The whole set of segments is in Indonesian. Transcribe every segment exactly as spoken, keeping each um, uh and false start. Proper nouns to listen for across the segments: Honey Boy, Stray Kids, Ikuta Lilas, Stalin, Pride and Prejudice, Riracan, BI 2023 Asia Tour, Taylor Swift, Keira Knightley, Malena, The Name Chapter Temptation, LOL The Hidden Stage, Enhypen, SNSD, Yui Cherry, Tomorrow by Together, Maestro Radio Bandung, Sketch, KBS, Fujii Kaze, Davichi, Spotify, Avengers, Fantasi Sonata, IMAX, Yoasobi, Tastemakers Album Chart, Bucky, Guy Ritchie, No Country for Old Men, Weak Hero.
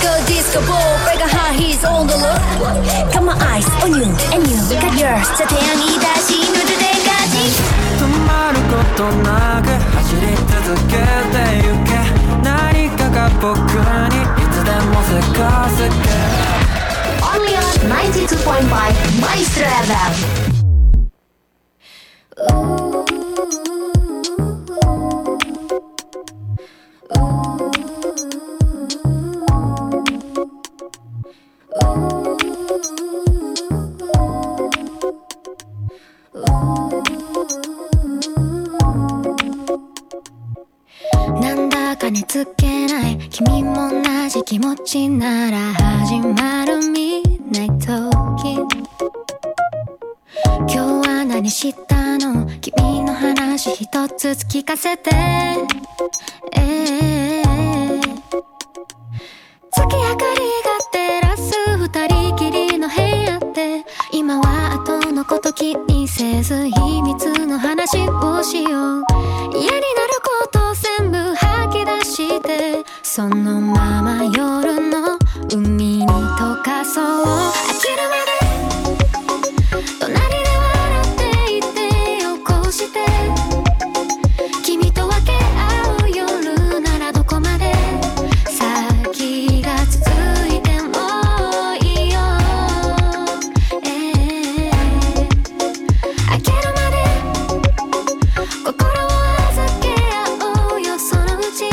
disco, disco ball. Break a high heels on the low. Got my eyes on you and you got yours. 저 태양이 다시 눈을 뜰 때까지 또 마르고 또 나게 하늘이 뜨뜻게 때울게 날이 가깝보그니 이때대 못을 거슬게. Only on ninety-two point five Maestro F M. 지나라 하지마라 midnight talking 교환何したの君の話一つ聞かせて月明かりが照らす二人きりの部屋で今は後のこと気にせず秘密の話をしよう嫌になること全部吐き出してそのまま夜の海に溶かそう飽きるまで隣で笑っていて起こして君と分け合う夜ならどこまで先が続いてもいいよ、えー、飽きるまで心を預け合おうよそのうち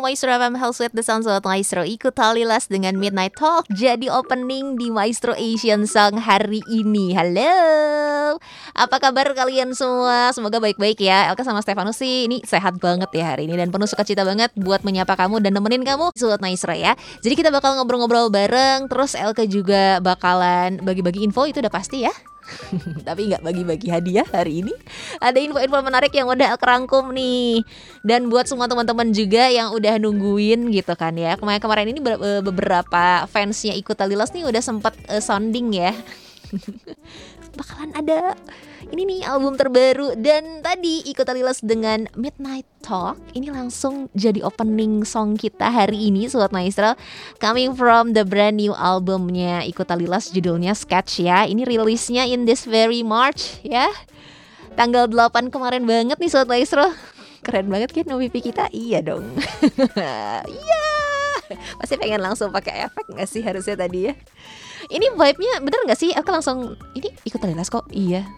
Maestro F M House with the Sounds of Maestro Ikuta Lilas dengan Midnight Talk. Jadi opening di Maestro Asian Song hari ini. Halo, apa kabar kalian semua? Semoga baik-baik ya. Elka sama Stefanus sih ini sehat banget ya hari ini, dan penuh sukacita banget buat menyapa kamu dan nemenin kamu Sobat Maestro ya. Jadi kita bakal ngobrol-ngobrol bareng. Terus Elka juga bakalan bagi-bagi info, itu udah pasti ya. Tapi gak bagi-bagi hadiah hari ini. Ada info-info menarik yang udah kerangkum nih. Dan buat semua teman-teman juga yang udah nungguin gitu kan ya. Kemarin-kemarin ini beberapa fansnya Ikuta Lilas nih udah sempat uh, sounding ya. Bakalan ada ini nih album terbaru. Dan tadi Ikuta Lilas dengan Midnight Talk ini langsung jadi opening song kita hari ini Sobat Maestro, coming from the brand new albumnya Ikuta Lilas, judulnya Sketch ya. Ini rilisnya in this very March ya, tanggal delapan kemarin banget nih Sobat Maestro. Keren banget kan O B P kita? Iya dong. Iya. Pasti pengen langsung pakai efek gak sih harusnya tadi ya. Ini vibe-nya bener gak sih? Aku langsung ini Ikuta Lilas kok. Iya.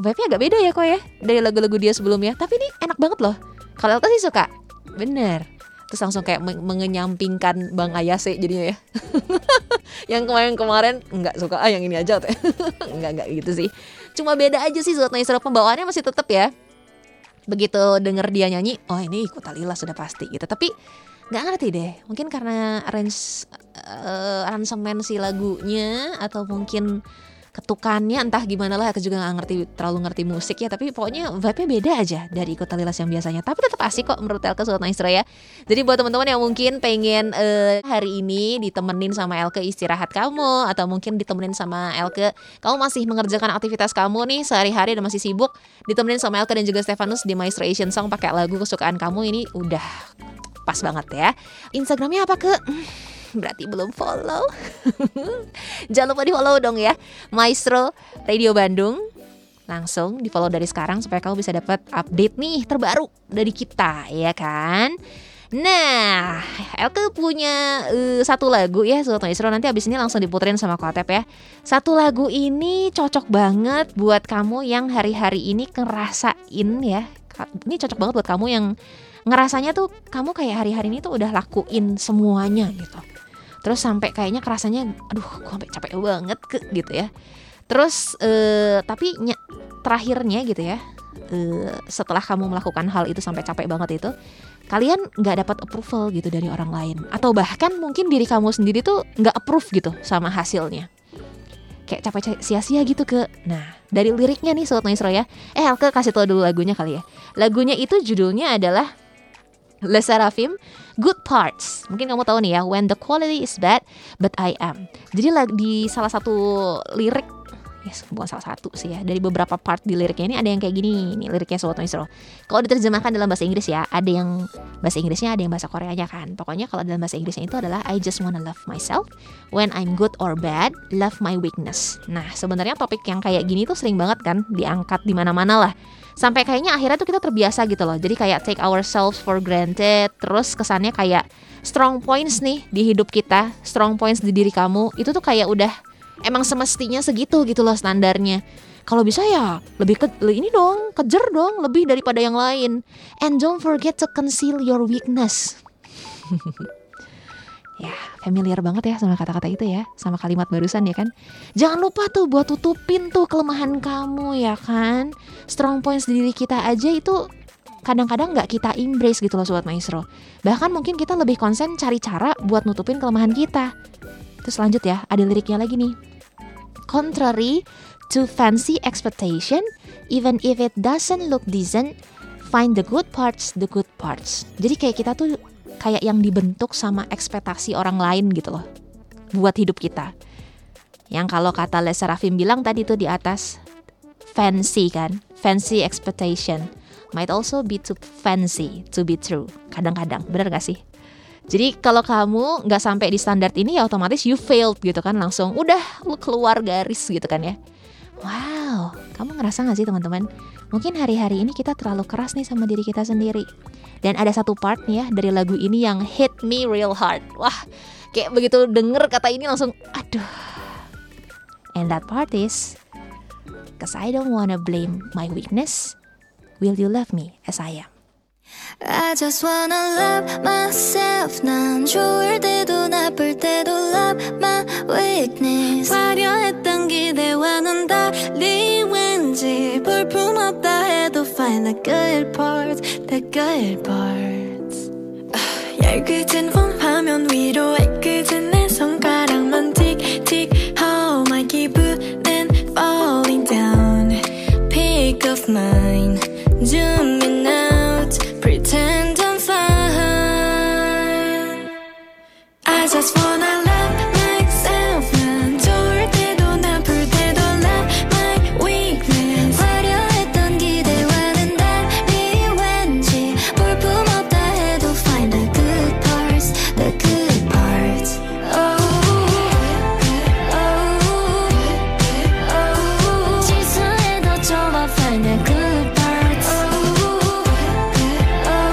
Vibe-nya agak beda ya kok ya dari lagu-lagu dia sebelumnya. Tapi ini enak banget loh. Kalau Elta sih suka. Bener. Terus langsung kayak mengenyampingkan Bang Ayase jadinya ya. Yang kemarin-kemarin enggak suka. Ah yang ini aja. Enggak-enggak gitu sih. Cuma beda aja sih suatu instrumen pembawaannya masih tetap ya. Begitu denger dia nyanyi, oh ini Ikuta Lilas sudah pasti gitu. Tapi gak ngerti deh, mungkin karena arrange, uh, aransemen si lagunya atau mungkin ketukannya entah gimana lah. Aku juga gak ngerti, terlalu ngerti musik ya. Tapi pokoknya vibe-nya beda aja dari Ikuta Lilas yang biasanya. Tapi tetap asik kok menurut Elke Sultan Isra ya. Jadi buat teman-teman yang mungkin pengen uh, hari ini ditemenin sama Elke istirahat kamu, atau mungkin ditemenin sama Elke kamu masih mengerjakan aktivitas kamu nih sehari-hari dan masih sibuk, ditemenin sama Elke dan juga Stefanus di Maestro Asian Song pakai lagu kesukaan kamu, ini udah pas banget ya. Instagramnya apa ke? Berarti belum follow. Jangan lupa di follow dong ya, Maestro Radio Bandung. Langsung di follow dari sekarang supaya kamu bisa dapat update nih terbaru dari kita ya kan. Nah, Elke punya uh, satu lagu ya Sultan Isro, nanti abis ini langsung diputerin sama Kotep ya. Satu lagu ini cocok banget buat kamu yang hari-hari ini ngerasain ya. Ini cocok banget buat kamu yang ngerasanya tuh kamu kayak hari-hari ini tuh udah lakuin semuanya gitu. Terus sampai kayaknya kerasanya aduh gue sampai capek banget ke gitu ya. Terus eh, tapi ny- terakhirnya gitu ya, eh, setelah kamu melakukan hal itu sampai capek banget itu, kalian gak dapat approval gitu dari orang lain. Atau bahkan mungkin diri kamu sendiri tuh gak approve gitu sama hasilnya. Kayak capek sia-sia gitu ke. Nah, dari liriknya nih Sobat Maestro ya. Eh Elke kasih tau dulu lagunya kali ya. Lagunya itu judulnya adalah Le Sserafim, Good Parts. Mungkin kamu tahu nih ya, when the quality is bad, but I am. Jadi di salah satu lirik, yes, bukan salah satu sih ya, dari beberapa part di liriknya ini ada yang kayak gini. Ini liriknya Sobat Maestro. Kalau diterjemahkan dalam bahasa Inggris ya, ada yang bahasa Inggrisnya, ada yang bahasa Koreanya kan. Pokoknya kalau dalam bahasa Inggrisnya itu adalah I just wanna love myself, when I'm good or bad, love my weakness. Nah sebenarnya topik yang kayak gini tuh sering banget kan diangkat di mana-mana lah. Sampai kayaknya akhirnya tuh kita terbiasa gitu loh. Jadi kayak take ourselves for granted. Terus kesannya kayak strong points nih di hidup kita, strong points di diri kamu, itu tuh kayak udah emang semestinya segitu gitu loh standarnya. Kalau bisa ya lebih ke, ini dong, kejar dong lebih daripada yang lain. And don't forget to conceal your weakness. Ya, familiar banget ya sama kata-kata itu ya, sama kalimat barusan ya kan. Jangan lupa tuh buat tutupin tuh kelemahan kamu ya kan. Strong points di diri kita aja itu kadang-kadang gak kita embrace gitu loh Sobat Maestro. Bahkan mungkin kita lebih konsen cari cara buat nutupin kelemahan kita. Terus lanjut ya, ada liriknya lagi nih. Contrary to fancy expectation, even if it doesn't look decent, find the good parts, the good parts. Jadi kayak kita tuh kayak yang dibentuk sama ekspektasi orang lain gitu loh buat hidup kita. Yang kalau kata Le Sserafim bilang tadi tuh di atas, fancy kan, fancy expectation might also be too fancy to be true. Kadang-kadang, bener gak sih? Jadi kalau kamu gak sampai di standar ini ya otomatis you failed gitu kan. Langsung udah lu keluar garis gitu kan ya. Wow, kamu ngerasa gak sih teman-teman? Mungkin hari-hari ini kita terlalu keras nih sama diri kita sendiri. Dan ada satu part nih ya dari lagu ini yang hit me real hard. Wah, kayak begitu denger kata ini langsung aduh. And that part is, cause I don't wanna blame my weakness, will you love me as I am? I just wanna love myself. 난 좋을 때도 나쁠 때도 love my weakness. 화려했던 기대와는 달리 왠지 볼품없다 해도 find the good parts, the good parts. 얇게진 봄화면 위로 애꿎은 내 손가락만 tick tick how my 기분은 falling down. Pick of mine, zoom in out. Pretend I'm fine. I just wanna love myself. 난 좋을 때도 나쁠 때도 love my weakness. 화려했던 기대와는 달리 왠지 볼품없다 해도 find the good parts, the good parts. Oh, oh, oh. 지수해도 좋아 find the good parts. Oh, oh, oh.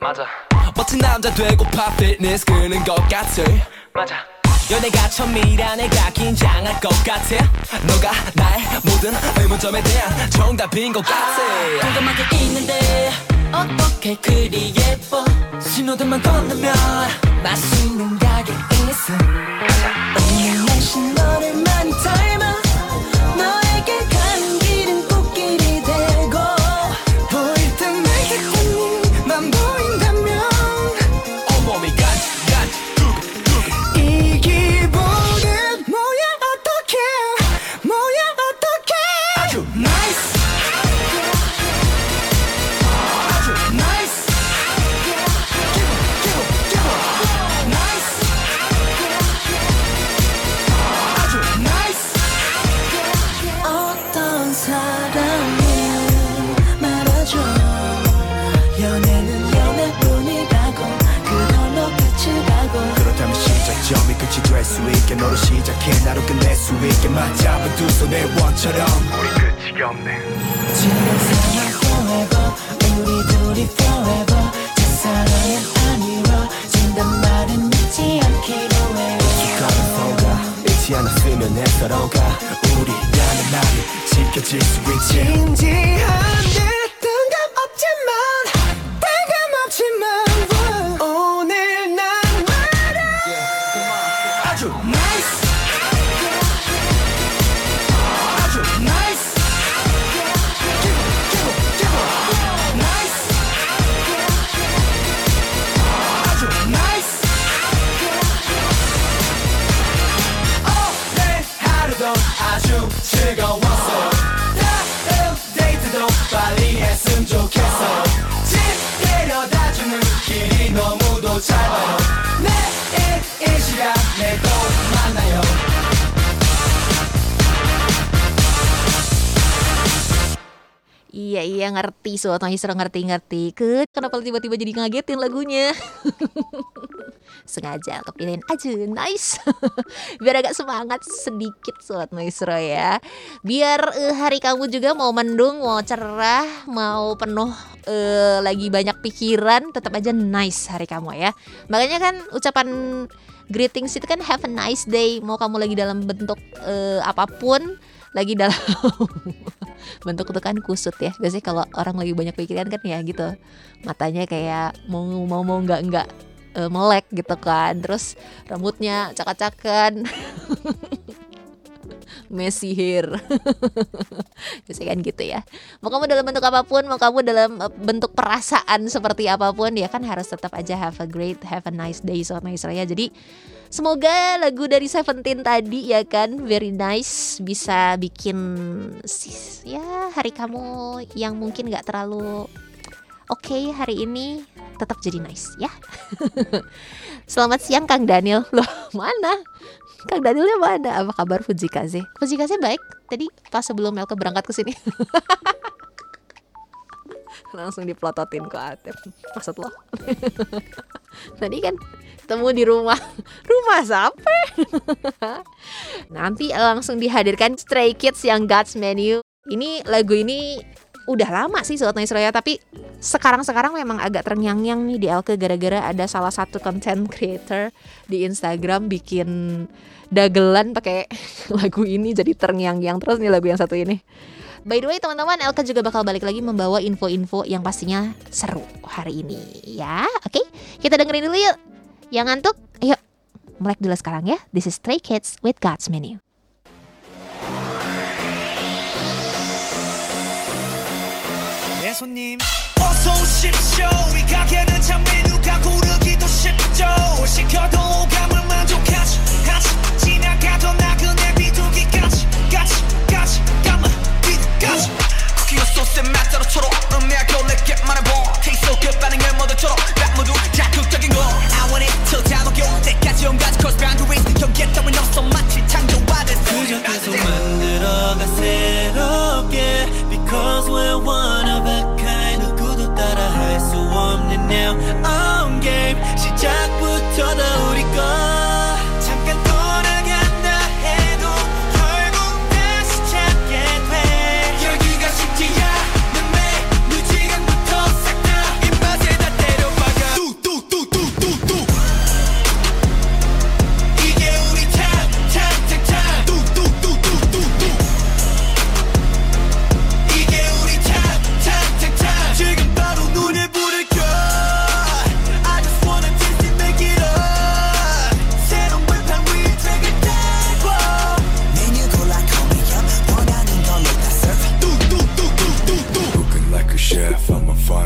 맞아. 멋진 남자 되고파 피트니스 끄는 것 같아. 맞아. 연애가 처음이라 내가 긴장할 것 같아. 너가 나의 모든 의문점에 대한 정답인 것 같아. 공감하게 있는데 어떻게 그리 예뻐. 신호등만 건너면 맛있는 가게 있어. 오늘 날씬 너를 많이 닮아. 너에게 가는 길은 꽃길이 되고 보일 땐 내게 꽃잎만 보여. 점이 끝이 될 수 있게 너로 시작해 나로 끝낼 수 있게 맞잡은 두 손의 원처럼 우리 끝이 없네 지금 사랑 forever 우리 둘이 forever 제 사랑은 아니워진단 말은 믿지 않기로 해 기가는 서가 잊지 않았으면 했더러가 우리 나는 나를 지켜질 수 있지 진지한 듯 뜬금없지만 뜬금없지만 즐거웠어 다음 데이트도 빨리 했으면 좋겠어 집 데려다주는 길이 너무도 짧아 매일 이 시간에 또 만나요 Iya, iya ngerti, soalnya Isra ngerti-ngerti ke kenapa tiba-tiba jadi ngagetin lagunya. Sengaja untuk pilihin aja, nice. Biar agak semangat sedikit soalnya Isra ya. Biar uh, hari kamu juga mau mendung, mau cerah, mau penuh uh, lagi banyak pikiran, tetap aja nice hari kamu ya. Makanya kan ucapan greetings itu kan have a nice day. Mau kamu lagi dalam bentuk uh, apapun lagi dalam bentuk itu kan kusut ya. Biasanya kalau orang lagi banyak pikiran kan ya gitu, matanya kayak mau mau mau nggak nggak e, melek gitu kan. Terus rambutnya cak-cakan mesihir biasanya kan gitu ya. Mau kamu dalam bentuk apapun, mau kamu dalam bentuk perasaan seperti apapun, ya kan harus tetap aja have a great, have a nice day, so nice raya. Jadi semoga lagu dari Seventeen tadi ya kan, very nice, bisa bikin ya hari kamu yang mungkin gak terlalu oke okay hari ini tetap jadi nice ya. Selamat siang Kang Daniel. Loh mana? Kang Danielnya mana? Apa kabar Fujii Kaze? Fujii Kaze baik tadi pas sebelum Melke berangkat kesini. Langsung diplototin ke Atep. Maksud lo tadi kan ketemu di rumah. Rumah siapa? Nanti langsung dihadirkan Stray Kids yang God's Menu. Ini lagu ini udah lama sih Sobat Naisroya, tapi sekarang-sekarang memang agak terngiang-ngiang nih di Elke gara-gara ada salah satu content creator di Instagram bikin dagelan pakai lagu ini, jadi terngiang-ngiang terus nih lagu yang satu ini. By the way teman-teman, Elke juga bakal balik lagi membawa info-info yang pastinya seru hari ini ya. Oke, okay? Kita dengerin dulu yuk. Yang ngantuk, ayo melek dulu sekarang ya. This is Stray Kids with God's Menu. 예 손님 어서 오십시오 이 가게는 참 메뉴가 고르기도 쉽죠 시켜도 오감을 만족하지 같이 지나가던 나그네 비둘기까지 같이 같이 까만 Guys, cooking so set, mataro choro. Run me a go, let's get money ball. Taste so good, 반응을 모두 choro. 딱 모두 자극적인 거. I want it, till time I go. 때까지 온 가지 cross boundaries. 경계 따윈 없어 마치 창조받은. 그저 계속 만들어가 새롭게. Because we're one of a kind. 누구도 따라할 수 없는 now. On game, 시작부터 다 우리 거.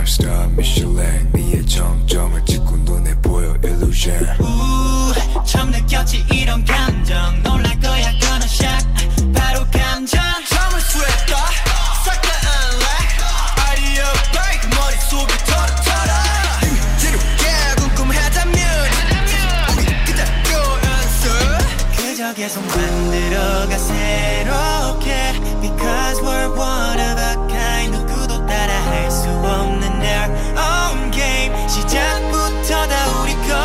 Star Michelin 미의 정점을 찍고 눈에 보여 illusion 우 처음 느꼈지 이런 감정 놀랄 거야 gonna shock 바로 감정 잠을 수했다 싹 다 unlock idea break 머릿속에 털어털어 새롭게 궁금하다면 우리 그대로 연습 그저 계속 만들어가 새롭게 because we're one of a kind 누구도 따라할 수 없는 Their own game 시작부터 다 우리 거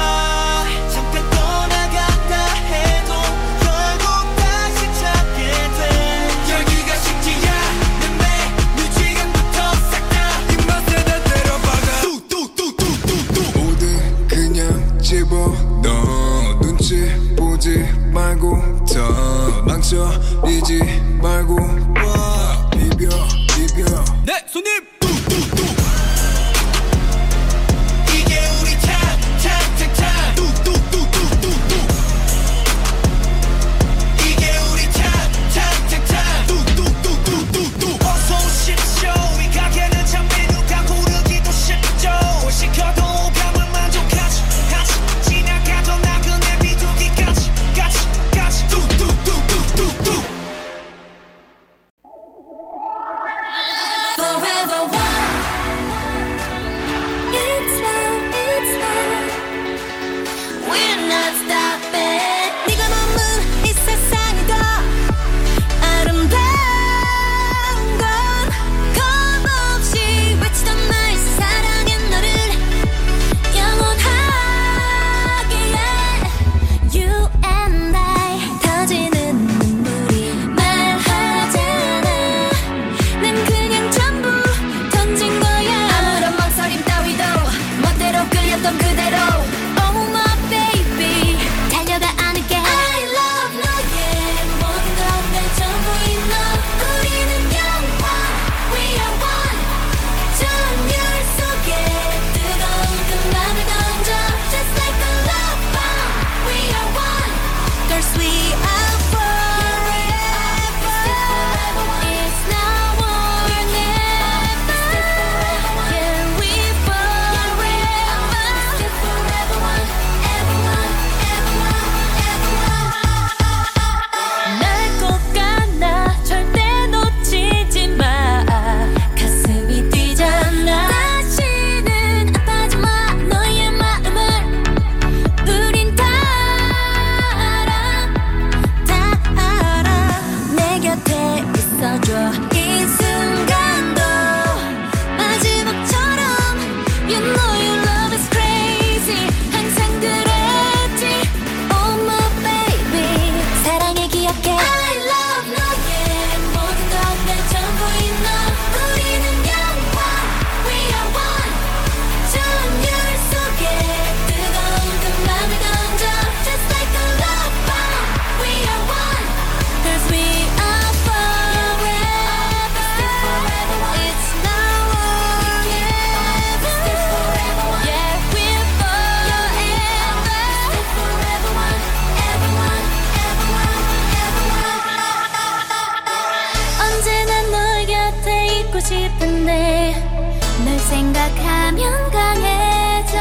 생각하면 강해져.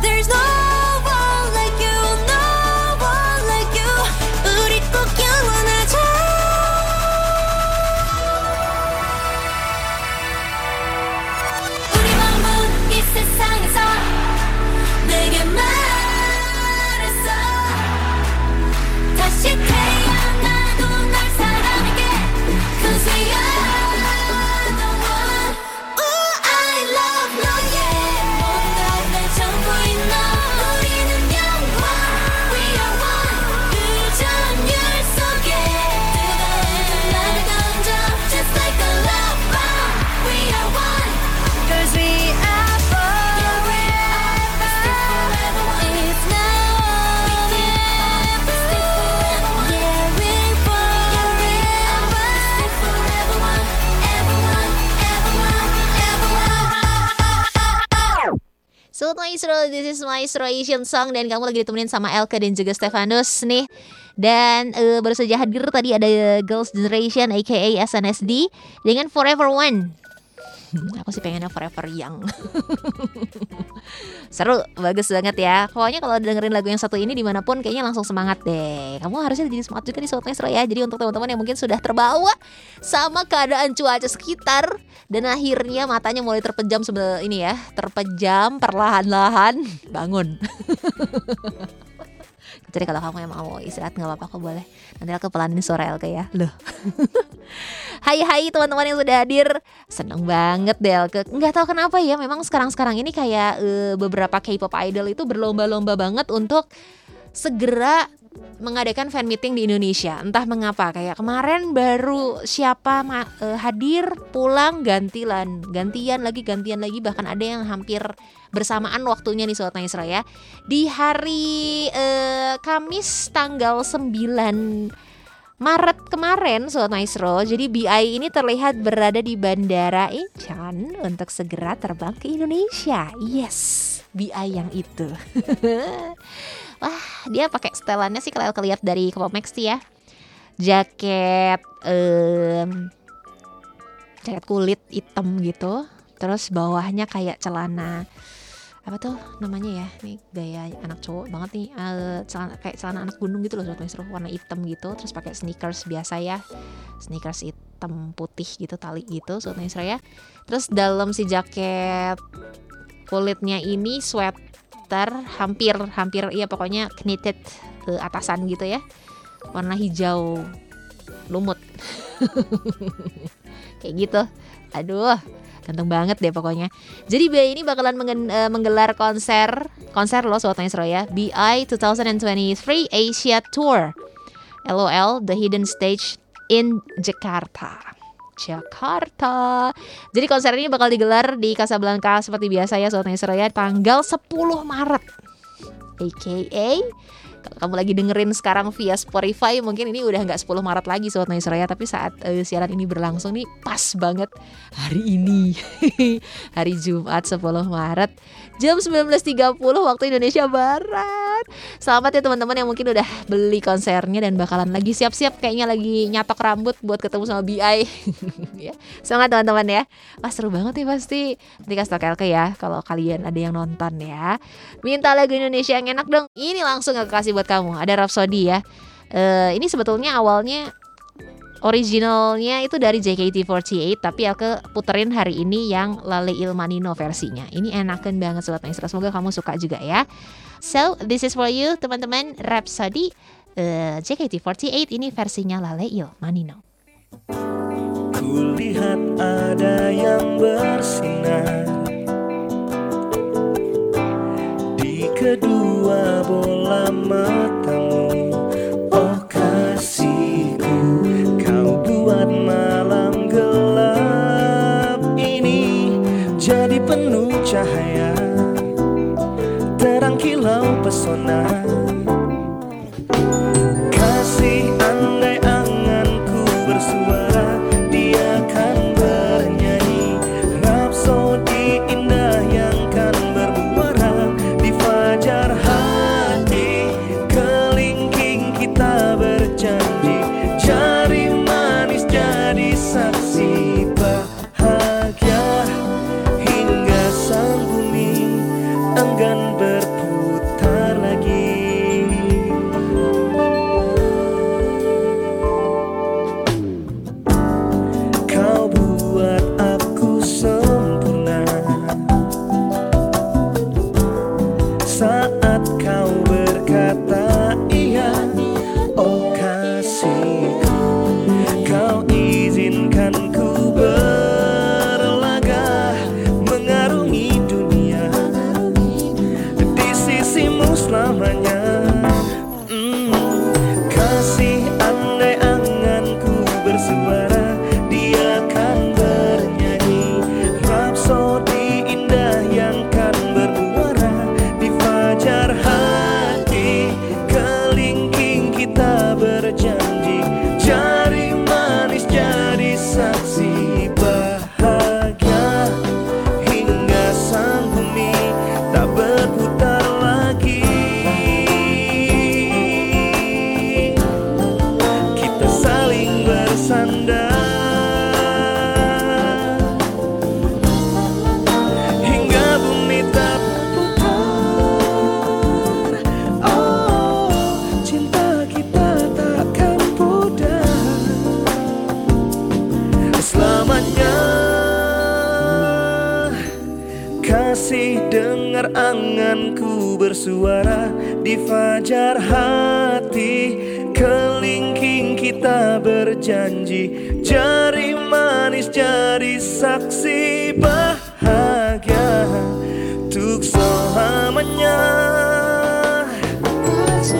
There's no one like you, no one like you. 우리 꼭 영원하자. 우리 몸은 이 세상에서 내게 말했어. 다시 태어나도 날 사랑할게. Cause we are So Maestro, this is Maestro Asian Song. Dan kamu lagi ditemenin sama Elke dan juga Stefanus nih. Dan uh, baru saja hadir tadi ada Girls Generation aka S N S D dengan Forever One. Aku sih pengennya Forever Young. Seru, bagus banget ya. Pokoknya kalau dengerin lagu yang satu ini dimanapun kayaknya langsung semangat deh. Kamu harusnya jadi semangat juga nih Sobat Maestro ya. Jadi untuk teman-teman yang mungkin sudah terbawa sama keadaan cuaca sekitar dan akhirnya matanya mulai terpejam sebel ini ya, terpejam perlahan-lahan bangun. Jadi kalau kamu yang mau istirahat nggak apa-apa kok boleh. Nanti aku pelanin suara Elke ya. Loh. Hai hai teman-teman yang sudah hadir. Seneng banget deh Elke. Nggak tahu kenapa ya. Memang sekarang-sekarang ini kayak uh, beberapa K-pop idol itu berlomba-lomba banget untuk segera mengadakan fan meeting di Indonesia. Entah mengapa, kayak kemarin baru siapa ma- uh, hadir, pulang gantilan, gantian lagi, gantian lagi, bahkan ada yang hampir bersamaan waktunya nih Sobat Maestro ya. Di hari uh, Kamis tanggal sembilan Maret kemarin Sobat Maestro. Jadi B I ini terlihat berada di Bandara Incheon untuk segera terbang ke Indonesia. Yes, B I yang itu. Wah, dia pakai setelannya sih kalau kalian lihat dari K-pop Max ya. Jaket um, jaket kulit hitam gitu. Terus bawahnya kayak celana apa tuh namanya ya? Ini gaya anak cowok banget nih. Uh, celana kayak celana anak gunung gitu loh, seru warna hitam gitu. Terus pakai sneakers biasa ya. Sneakers hitam putih gitu, tali gitu, soalnya ya. Terus dalam si jaket kulitnya ini sweat hampir hampir iya pokoknya knitted ke atasan gitu ya, warna hijau lumut. Kayak gitu, aduh ganteng banget deh pokoknya. Jadi B I ini bakalan mengen, uh, menggelar konser konser loh Sobat Maestro ya, B I dua ribu dua puluh tiga Asia Tour LOL The Hidden Stage in Jakarta Jakarta. Jadi konser ini bakal digelar di Casablanca seperti biasa ya Sobat Maestro ya, tanggal sepuluh Maret. A K A kalau kamu lagi dengerin sekarang via Spotify, mungkin ini udah enggak sepuluh Maret lagi Sobat Maestro ya, tapi saat uh, siaran ini berlangsung nih pas banget hari ini. Hari Jumat sepuluh Maret jam sembilan belas tiga puluh waktu Indonesia Barat. Selamat ya teman-teman yang mungkin udah beli konsernya dan bakalan lagi siap-siap kayaknya lagi nyatok rambut buat ketemu sama B I. Ya. Semangat teman-teman ya. Wah seru banget nih pasti. Nanti kasih tau K L K ya kalau kalian ada yang nonton ya. Minta lagu Indonesia yang enak dong. Ini langsung aku kasih buat kamu. Ada Rhapsody ya. Uh, ini sebetulnya awalnya originalnya itu dari J K T empat puluh delapan, tapi aku puterin hari ini yang Laleilmanino versinya. Ini enakan banget Sobat Maestro, semoga kamu suka juga ya. So, this is for you teman-teman, Rhapsody uh, J K T empat puluh delapan ini versinya Laleilmanino. Kulihat ada yang bersinar di kedua bola matamu. Oh kasihku, kau buat malam gelap ini jadi penuh cahaya, terang kilau pesona. Kasih andai anganku bersuara, dia akan bernyanyi rhapsodi indah yang kan bermuara di fajar hati. Kelingking kita berjanji, jari manis jadi saksi bahagia hingga masih dengar anganku bersuara di fajar hati. Kelingking kita berjanji, jari manis jadi saksi bahagia tuk selamanya.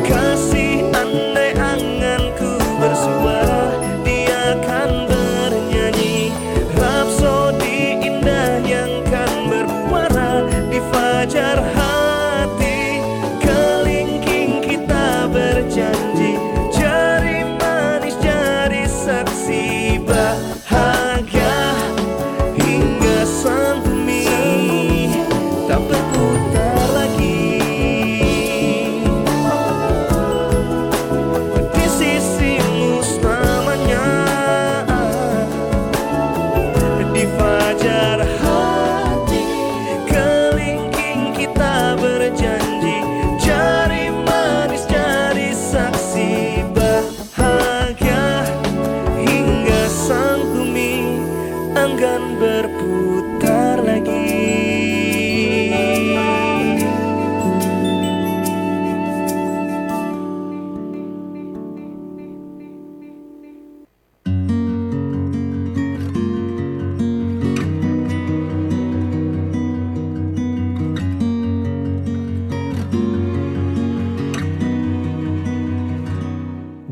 Kasih andai anganku bersuara, dia akan bernyanyi rapsodi indah yang kan berpuara di fajar hati. Kelingking kita berjanji,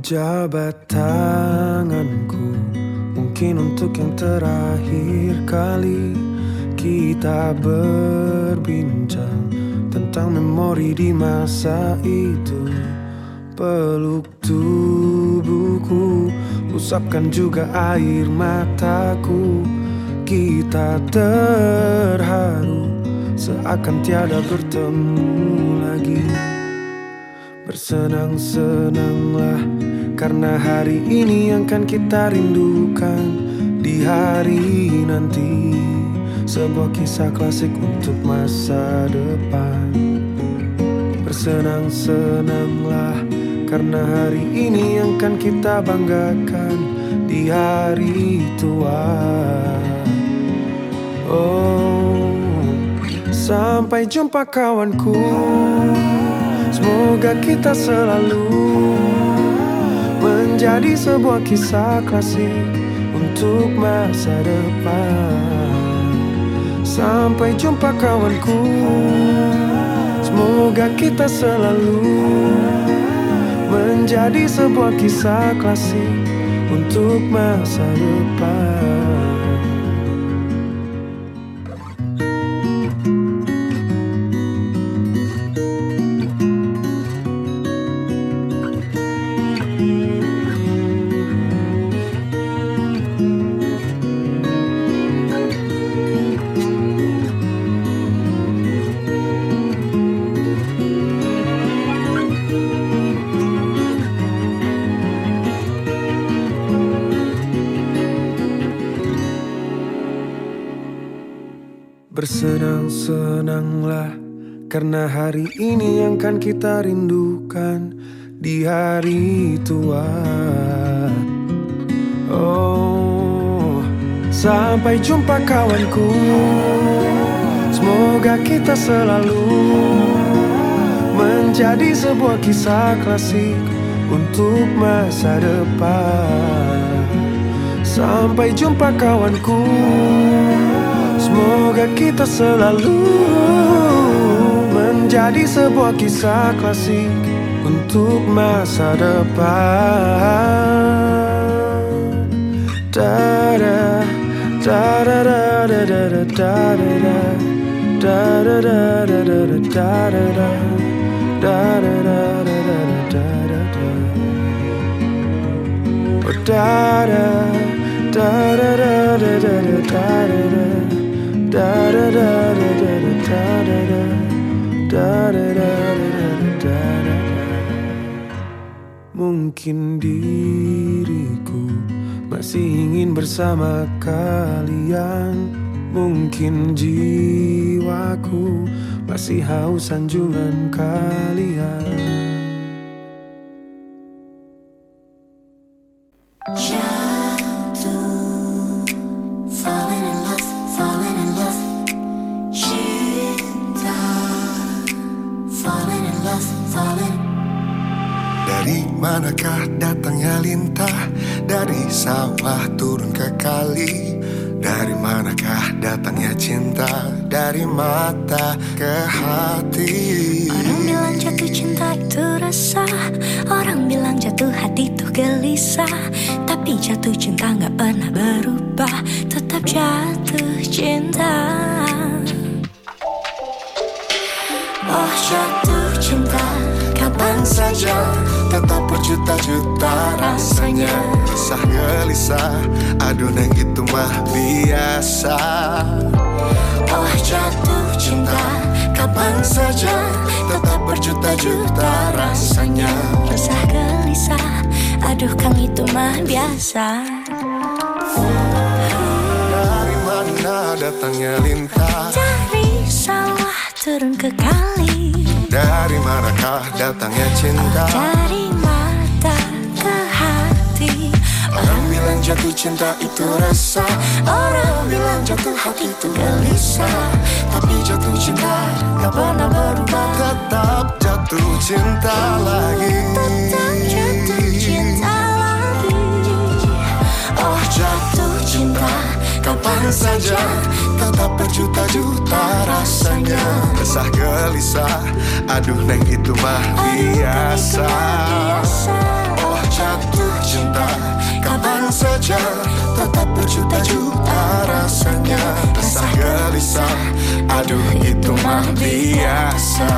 jabat tanganku mungkin untuk yang terakhir kali. Kita berbincang tentang memori di masa itu. Peluk tubuhku, usapkan juga air mataku. Kita terharu seakan tiada bertemu lagi. Bersenang-senanglah karena hari ini yang kan kita rindukan. Di hari nanti, sebuah kisah klasik untuk masa depan. Bersenang-senanglah karena hari ini yang kan kita banggakan. Di hari tua, oh, sampai jumpa kawanku. Semoga kita selalu menjadi sebuah kisah klasik untuk masa depan. Sampai jumpa kawanku, semoga kita selalu menjadi sebuah kisah klasik untuk masa depan. Bersenang-senanglah karena hari ini yang kan kita rindukan. Di hari tua, oh, sampai jumpa kawanku. Semoga kita selalu menjadi sebuah kisah klasik untuk masa depan. Sampai jumpa kawanku, semoga kita selalu menjadi sebuah kisah klasik untuk masa depan. Da da da da da da da da da da da da da da da da da da da. Da da da da da da da da da da da. Mungkin diriku masih ingin bersama kalian. Mungkin jiwaku masih haus sanjungan kalian. Jatuh, falling in love, falling in love. She Manakah datangnya lintah dari sawah turun ke kali? Dari manakah datangnya cinta dari mata ke hati? Orang bilang jatuh cinta itu resah, orang bilang jatuh hati itu gelisah. Tapi jatuh cinta gak pernah berubah, tetap jatuh cinta. Oh jatuh cinta kapan saja, tetap berjuta-juta rasanya. Resah gelisah, aduh neng itu mah biasa. Oh jatuh cinta kapan saja, tetap berjuta-juta rasanya. Resah gelisah, aduh kang itu mah biasa. Dari mana datangnya lintah, dari sawah turun ke kali. Dari manakah datangnya cinta, dari mata ke hati? Orang bilang jatuh cinta itu resah, orang bilang jatuh hati itu gelisah. Tapi jatuh cinta gak pernah berubah, tetap jatuh cinta lagi, tetap jatuh cinta lagi. Oh jatuh cinta kapan saja, tetap berjuta-juta rasanya. Resah gelisah, aduh neng itu mah biasa. Oh jatuh cinta kapan saja, tetap berjuta-juta rasanya. Resah gelisah, aduh itu mah biasa.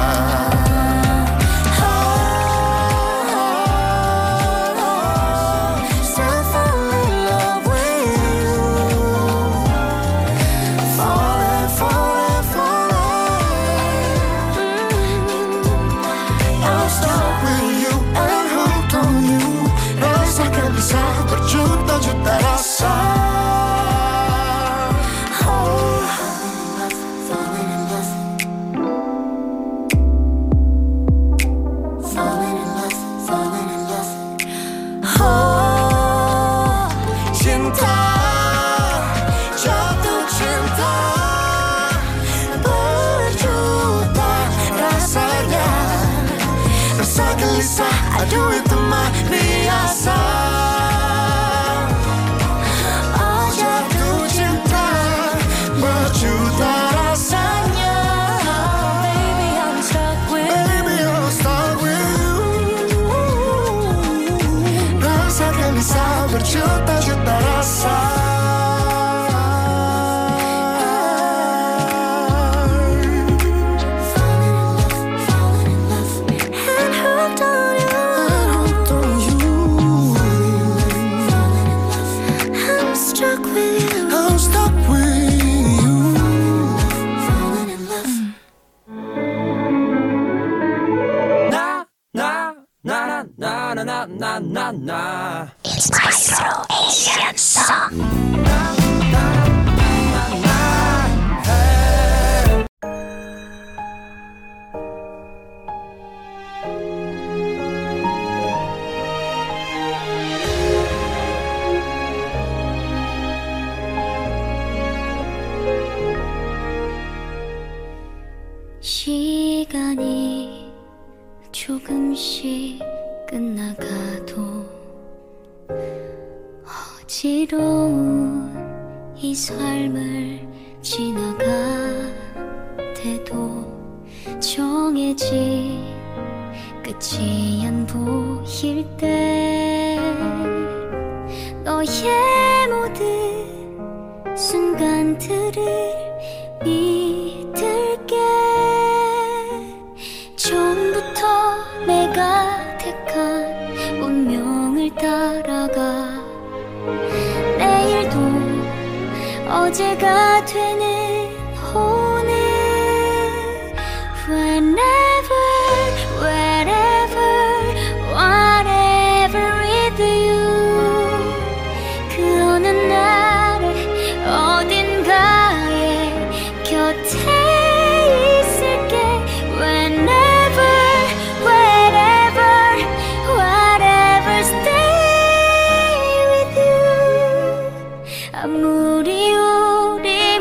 아무리 우리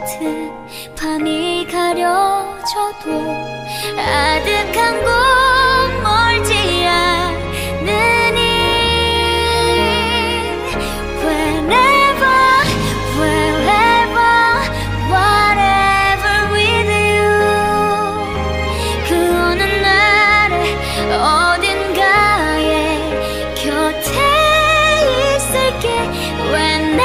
같은 밤이 가려져도 아득한 곳 멀지 않는 이 Whenever, wherever, whatever with you 그 오는 날에 어딘가에 곁에 있을게 Whenever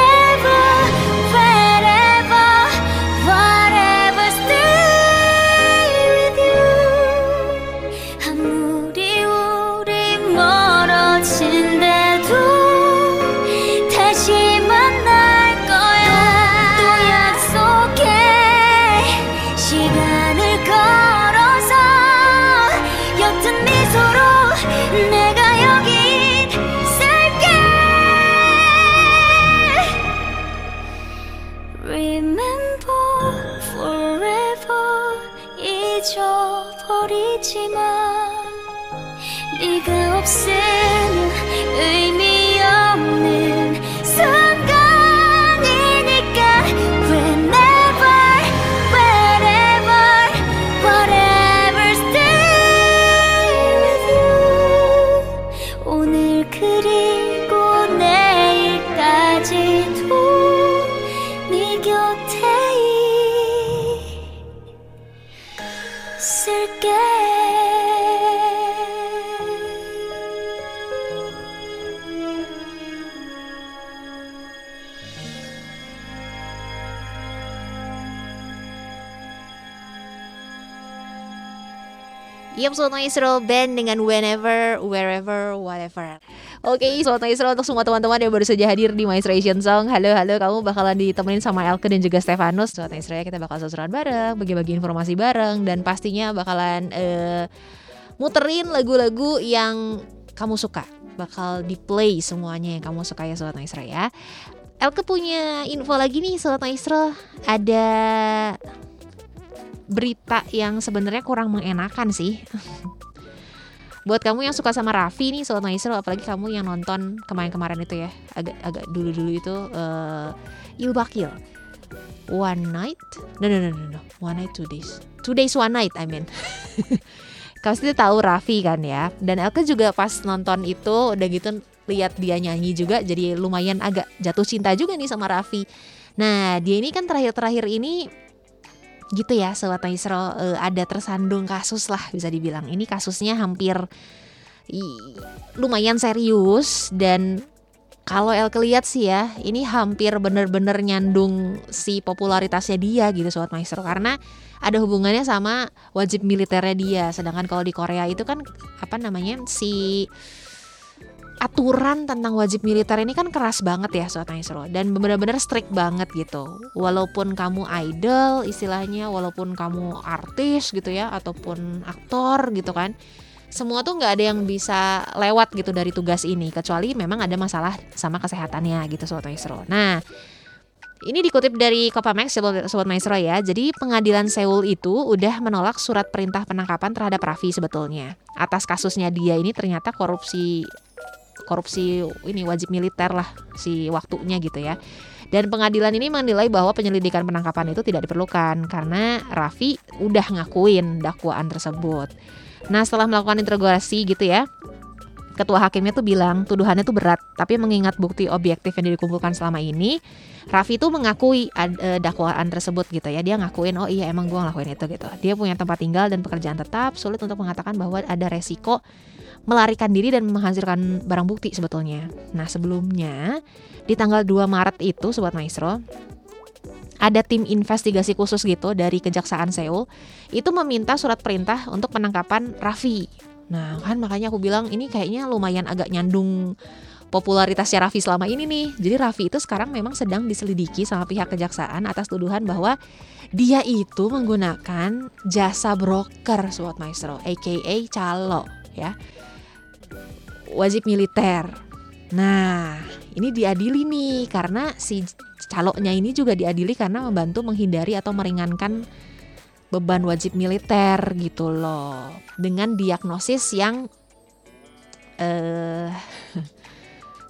네가 없으면 의미 없는 순간이니까 Whenever, wherever, whatever stay with you 오늘 그리고 내일까지도 네 곁에 있을게 Yap, Sohn Minseo Band dengan Whenever, Wherever, Whatever. Oke, okay, Sohn Minseo untuk semua teman-teman yang baru saja hadir di Maestro Asian Song. Halo-halo, kamu bakalan ditemenin sama Elke dan juga Stefanus. Sohn Minseo ya, kita bakal seseruan bareng, bagi-bagi informasi bareng. Dan pastinya bakalan uh, muterin lagu-lagu yang kamu suka. Bakal di-play semuanya yang kamu suka ya, Sohn Minseo ya. Elke punya info lagi nih, Sohn Minseo. Ada... berita yang sebenarnya kurang mengenakan sih. Buat kamu yang suka sama Ravi nih, Sohn Minseo, apalagi kamu yang nonton kemarin-kemarin itu ya, agak agak dulu-dulu itu uh, Il Bakil. One night, no no no no no, one night two days, two days one night, I mean. Kamu pasti tahu Ravi kan ya. Dan Elke juga pas nonton itu udah gitu lihat dia nyanyi juga, jadi lumayan agak jatuh cinta juga nih sama Ravi. Nah dia ini kan terakhir-terakhir ini gitu ya, Sohn Minseo uh, ada tersandung kasus lah bisa dibilang. Ini kasusnya hampir i, lumayan serius dan kalau El kelihat sih ya, ini hampir bener-bener nyandung si popularitasnya dia gitu Sohn Minseo, karena ada hubungannya sama wajib militernya dia. Sedangkan kalau di Korea itu kan apa namanya si aturan tentang wajib militer ini kan keras banget ya Sohn Minseo, dan benar-benar strict banget gitu. Walaupun kamu idol istilahnya, walaupun kamu artis gitu ya, ataupun aktor gitu kan, semua tuh gak ada yang bisa lewat gitu dari tugas ini, kecuali memang ada masalah sama kesehatannya gitu Sohn Minseo. Nah ini dikutip dari Kopamex Sohn Minseo ya. Jadi pengadilan Seoul itu udah menolak surat perintah penangkapan terhadap Raffi sebetulnya atas kasusnya dia ini ternyata korupsi korupsi ini wajib militer lah si waktunya gitu ya. Dan pengadilan ini menilai bahwa penyelidikan penangkapan itu tidak diperlukan karena Raffi udah ngakuin dakwaan tersebut. Nah setelah melakukan interogasi gitu ya, ketua hakimnya tuh bilang tuduhannya tuh berat, tapi mengingat bukti objektif yang dikumpulkan selama ini, Raffi tuh mengakui ad, e, dakwaan tersebut gitu ya. Dia ngakuin, oh iya emang gue ngelakuin itu gitu. Dia punya tempat tinggal dan pekerjaan tetap, sulit untuk mengatakan bahwa ada resiko melarikan diri dan menghancurkan barang bukti sebetulnya. Nah sebelumnya di tanggal dua Maret itu Sohn Minseo, ada tim investigasi khusus gitu dari Kejaksaan Seoul itu meminta surat perintah untuk penangkapan Raffi. Nah kan makanya aku bilang ini kayaknya lumayan agak nyandung popularitasnya Raffi selama ini nih. Jadi Raffi itu sekarang memang sedang diselidiki sama pihak kejaksaan atas tuduhan bahwa dia itu menggunakan jasa broker Sohn Minseo, aka calo ya, wajib militer. Nah ini diadili nih karena si caloknya ini juga diadili karena membantu menghindari atau meringankan beban wajib militer gitu loh, dengan diagnosis yang eh,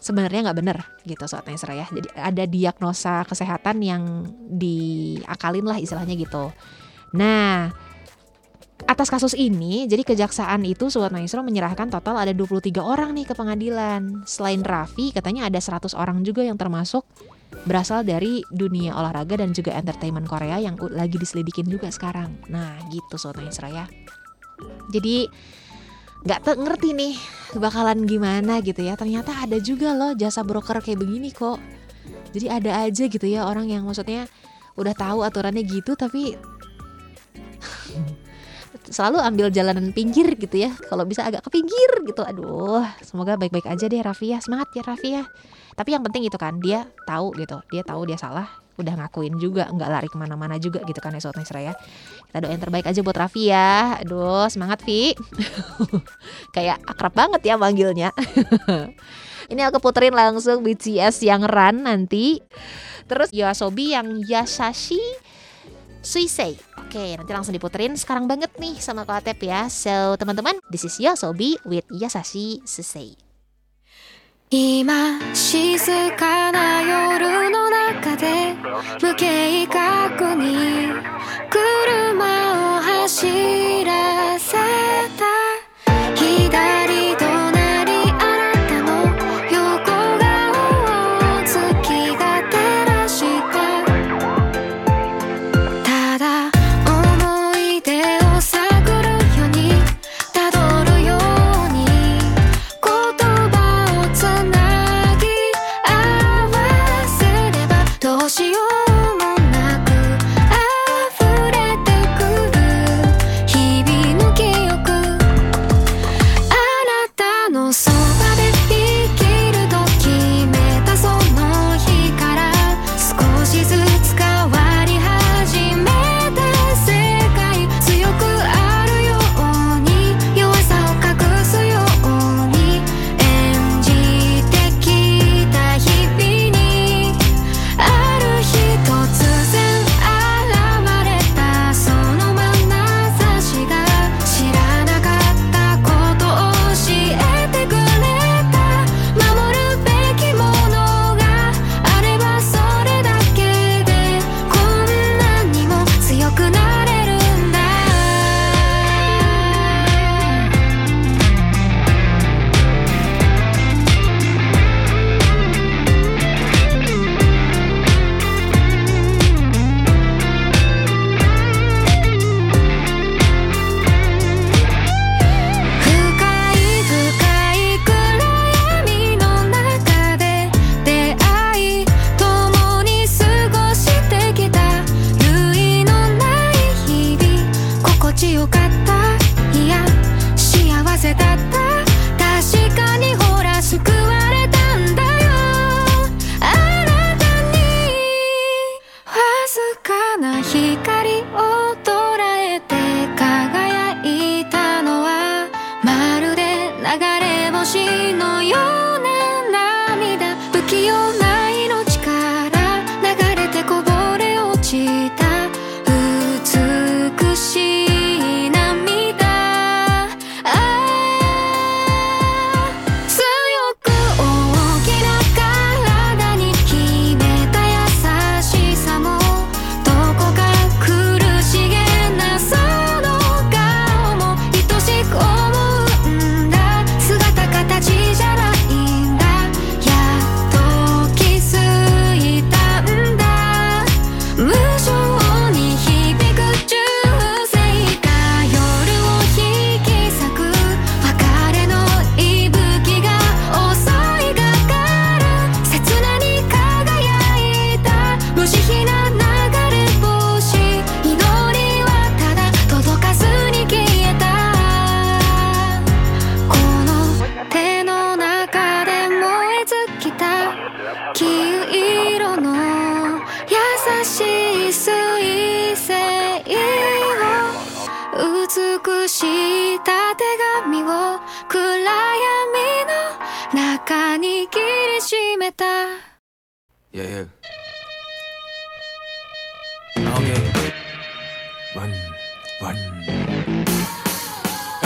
sebenarnya nggak bener gitu Sobat Maestro ya. Jadi ada diagnosa kesehatan yang diakalin lah istilahnya gitu. Nah, atas kasus ini, jadi kejaksaan itu Sobat Maestro menyerahkan total ada dua puluh tiga orang nih ke pengadilan. Selain Raffi, katanya ada seratus orang juga yang termasuk berasal dari dunia olahraga dan juga entertainment Korea yang lagi diselidikin juga sekarang. Nah gitu Sobat Maestro ya. Jadi gak te- ngerti nih bakalan gimana gitu ya. Ternyata ada juga loh jasa broker kayak begini kok. Jadi ada aja gitu ya orang yang maksudnya udah tahu aturannya gitu tapi selalu ambil jalanan pinggir gitu ya. Kalau bisa agak ke pinggir gitu. Aduh, semoga baik-baik aja deh Raffi ya. Semangat ya Raffi ya. Tapi yang penting itu kan dia tahu gitu. Dia tahu dia salah, udah ngakuin juga, gak lari kemana-mana juga gitu kan ya Sobat Maestro ya. Kita doain terbaik aja buat Raffi ya. Aduh, semangat Vi. Kayak akrab banget ya manggilnya. Ini aku puterin langsung B T S yang Run nanti. Terus Yoasobi yang Yasashii Suisei. Oke, nanti langsung diputerin sekarang banget nih sama Koatep ya. So, teman-teman, this is Yoasobi with Yasashii Suisei. Ima shizukana yoru no naka de mukeikaku ni kuruma o hashiraseta hidari to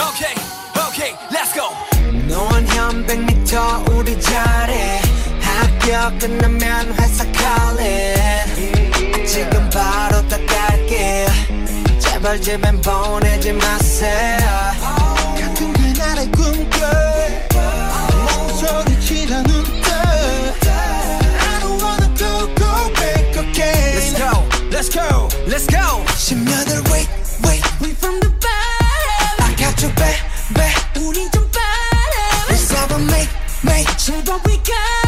Okay, okay, let's go. 너와 한 백미터 우리 자리 드디어 끝나면 회사 calling 지금 바로 다 갈게 제발 제발 보내지 마세요 같은 그날의 꿈꿔 목소리 지르는 듯 I don't wanna go go back again Let's go, let's go, let's go 십년을 wait, wait, wait from the bottom I got you back, back 우린 좀 빠름 Let's have a make, make sure that we got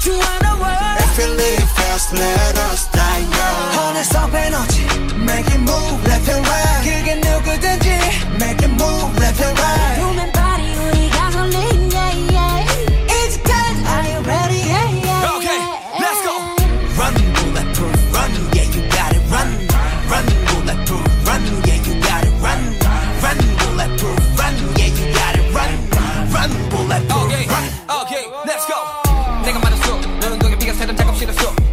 You wanna work? If you live fast, let us die young. Harness our energy, make it move left and right. 그게 누구든지, make it move left and right. Human body, 우리 가솔린, yeah yeah. It's good, are you ready? Yeah yeah. Okay, yeah. Let's go. Run, bulletproof, run, yeah you got it. Run, run, bulletproof, run, yeah you got it. Run, run, bulletproof, run, yeah you got it. Run, run, bulletproof. Okay, okay, let's go.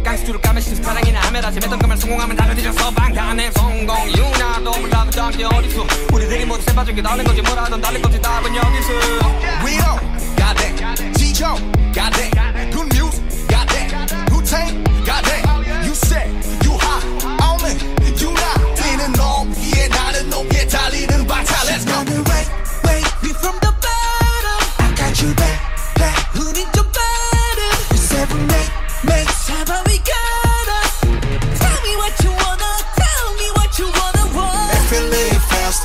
강수를 까면 심사랑이나 아메라지 매던 까면 성공하면 나를 뒤져서 방탄의 성공 유나도 몰라도 정기 어디서 우리들이 모두 세빠진 게 다른 거지 뭐라든 다른 거지 답은 여기서 We don't got that 지조 got that good news got that who take got that you said you hot on it you not 뛰는 놈 위에 나는 놈 위에 달리는 바타 Let's go Wait wait we from the bottom I got you back back who need your bottom It's every night make time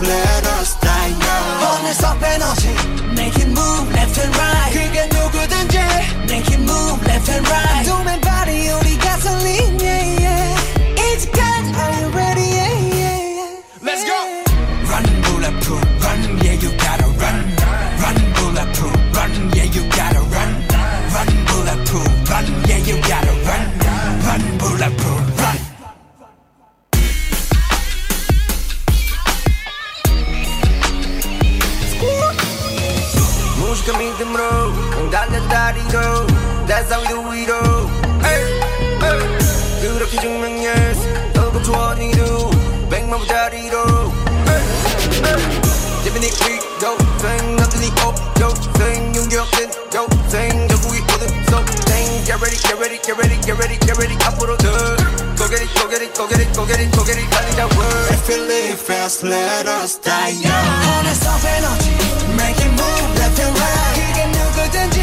Let us die now Harness our energy Make it move left and right 그게 누구든지 Make it move left and right Human body 우리 가솔린 yeah yeah It's good Are you ready yeah yeah yeah Let's go Run bulletproof Run yeah you gotta run Run bulletproof Run yeah you gotta run Run bulletproof Run yeah you gotta run Run bulletproof Run Musica mi dimro, 난 달달이로 That's how we do it hey, hey. 그렇게 증명했어 더고 조언이로 백만 부자리로 예빈이 퀵도 생각들이 없죠 생용기억된 여생 결국이 오는 속생 Get ready, get ready, get ready, get ready, get ready 앞으로 더 Go get it, go get it, go get it, go get it, go get it 달리자고 If you live fast, let us die young Harness our energy, make it move Left and right, 그게 누구든지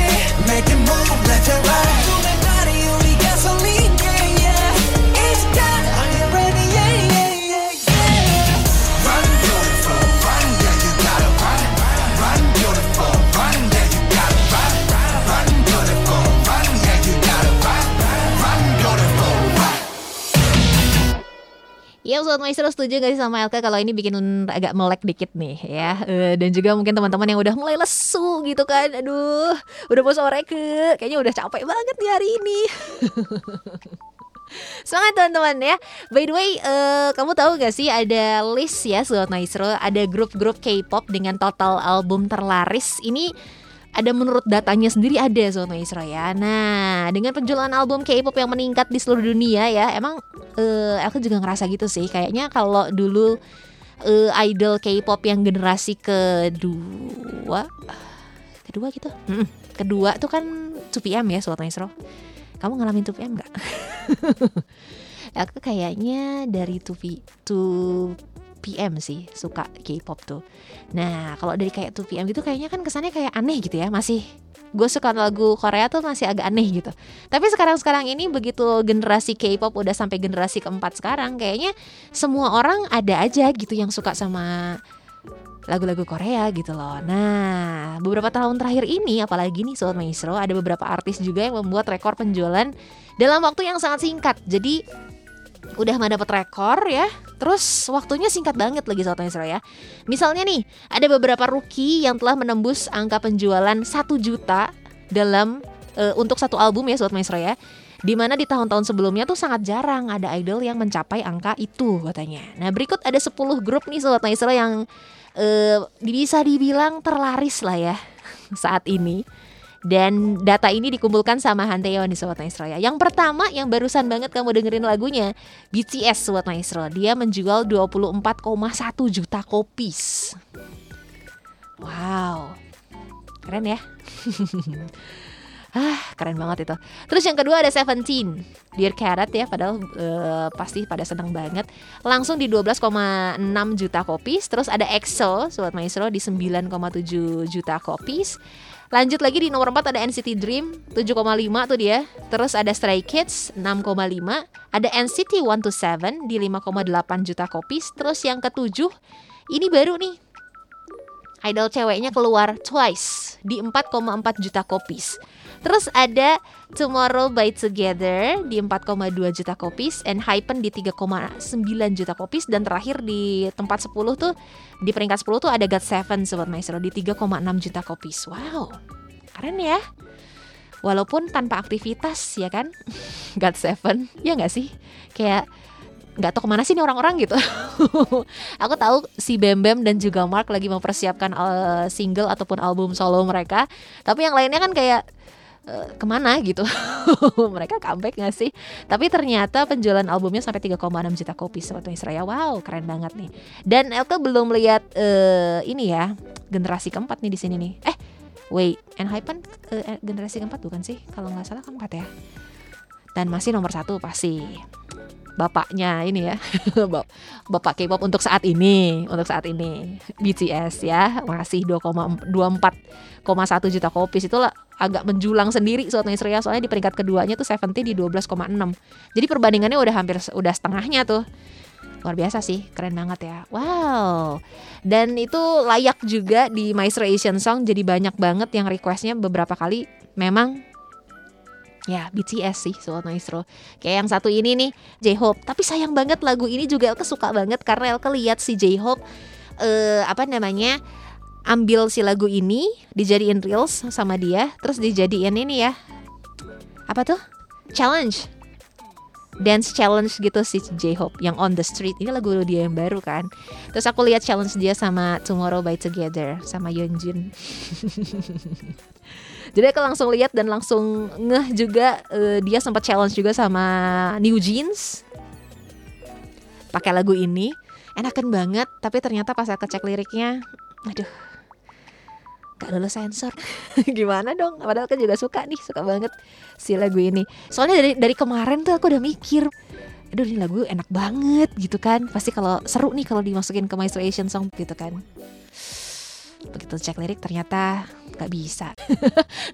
Make it move left and right 숨을 발이 우리 가솔린 Yeah yeah, it's done Are you ready? Yeah yeah yeah yeah Run beautiful, run yeah you gotta run Run beautiful, run yeah you gotta run Run beautiful, run yeah you gotta run Run beautiful, run Ya Sobat Maestro, setuju gak sih sama Elka kalau ini bikin agak melek dikit nih ya. Uh, dan juga mungkin teman-teman yang udah mulai lesu gitu kan. Aduh, udah mau sore ke. Kayaknya udah capek banget di hari ini. Semangat teman-teman ya. By the way, uh, kamu tahu gak sih ada list ya Sobat Maestro, ada grup-grup K-pop dengan total album terlaris. Ini ada menurut datanya sendiri ada Sobat Maestro ya. Nah, dengan penjualan album K-pop yang meningkat di seluruh dunia ya, emang uh, aku juga ngerasa gitu sih. Kayaknya kalau dulu uh, idol K-pop yang generasi kedua, kedua gitu, Mm-mm. kedua tuh kan two P M ya Sobat Maestro. Kamu ngalamin two P M nggak? Aku kayaknya dari two P M sih suka K-pop tuh. Nah kalau dari kayak two P M gitu kayaknya kan kesannya kayak aneh gitu ya. Masih gue suka lagu Korea tuh masih agak aneh gitu. Tapi sekarang-sekarang ini begitu generasi K-pop udah sampai generasi keempat sekarang, kayaknya semua orang ada aja gitu yang suka sama lagu-lagu Korea gitu loh. Nah beberapa tahun terakhir ini apalagi nih Sobat Maestro, ada beberapa artis juga yang membuat rekor penjualan dalam waktu yang sangat singkat. Jadi udah mah dapet rekor ya, terus waktunya singkat banget lagi Sobat Maestro ya. Misalnya nih, ada beberapa rookie yang telah menembus angka penjualan satu juta dalam e, untuk satu album ya Sobat Maestro ya, dimana di tahun-tahun sebelumnya tuh sangat jarang ada idol yang mencapai angka itu katanya. Nah berikut ada sepuluh grup nih Sobat Maestro yang e, bisa dibilang terlaris lah ya saat ini. Dan data ini dikumpulkan sama Hanteo nih Sobat Maestro ya. Yang pertama yang barusan banget kamu dengerin lagunya, B T S Sobat Maestro. Dia menjual dua puluh empat koma satu juta copies. Wow. Keren ya. Ah, keren banget itu. Terus yang kedua ada Seventeen, Dear Carrot ya, padahal uh, pasti pada seneng banget. Langsung di dua belas koma enam juta copies. Terus ada Excel, Sobat Maestro, di sembilan koma tujuh juta copies. Lanjut lagi di nomor empat ada N C T Dream, tujuh koma lima tuh dia. Terus ada Stray Kids, enam koma lima. Ada N C T one two seven di lima koma delapan juta copies. Terus yang ketujuh, ini baru nih, idol ceweknya keluar, Twice, di empat koma empat juta copies. Terus ada Tomorrow by Together di empat koma dua juta copies, and Hypen di tiga koma sembilan juta copies, dan terakhir di tempat sepuluh tuh, di peringkat sepuluh tuh ada God seven Sobat Maestro di tiga koma enam juta copies. Wow, keren ya. Walaupun tanpa aktivitas ya kan, God seven ya nggak sih? Kayak nggak tahu kemana sih nih orang-orang gitu. Aku tahu si Bem Bem dan juga Mark lagi mempersiapkan single ataupun album solo mereka. Tapi yang lainnya kan kayak kemana gitu. Mereka comeback gak sih? Tapi ternyata penjualan albumnya sampai tiga koma enam juta kopi Sobat Maestro ya. Wow, keren banget nih. Dan Elke belum lihat uh, ini ya, generasi keempat nih di sini nih. Eh, wait, Enhypen uh, generasi keempat bukan sih? Kalau gak salah keempat ya. Dan masih nomor satu pasti bapaknya ini ya, bapak K-pop untuk saat ini, untuk saat ini B T S ya, masih dua koma dua puluh empat koma satu juta copies. Itu lah agak menjulang sendiri Sobat Maestro ya, soalnya di peringkat keduanya tuh Seventeen di dua belas koma enam. Jadi perbandingannya udah hampir udah setengahnya tuh. Luar biasa sih, keren banget ya. Wow. Dan itu layak juga di Maestro Asian Song, jadi banyak banget yang requestnya beberapa kali memang ya B T S sih Sobat Maestro. Kayak yang satu ini nih, J-Hope. Tapi sayang banget lagu ini juga Elke suka banget, karena Elke lihat si J-Hope eh, Apa namanya ambil si lagu ini, dijadiin reels sama dia, terus dijadiin ini ya, apa tuh, challenge, dance challenge gitu si J-Hope yang On The Street. Ini lagu dia yang baru kan. Terus aku lihat challenge dia sama Tomorrow By Together sama Yeonjun. Jadi aku langsung lihat dan langsung ngeh juga, uh, dia sempat challenge juga sama New Jeans pakai lagu ini. Enakan banget, tapi ternyata pas aku cek liriknya, aduh, gak lulus sensor. Gimana dong, padahal aku juga suka nih, suka banget si lagu ini. Soalnya dari dari kemarin tuh aku udah mikir, aduh ini lagu enak banget gitu kan, pasti kalau seru nih kalau dimasukin ke Maestro Asian Song gitu kan. Begitu cek lirik ternyata gak bisa.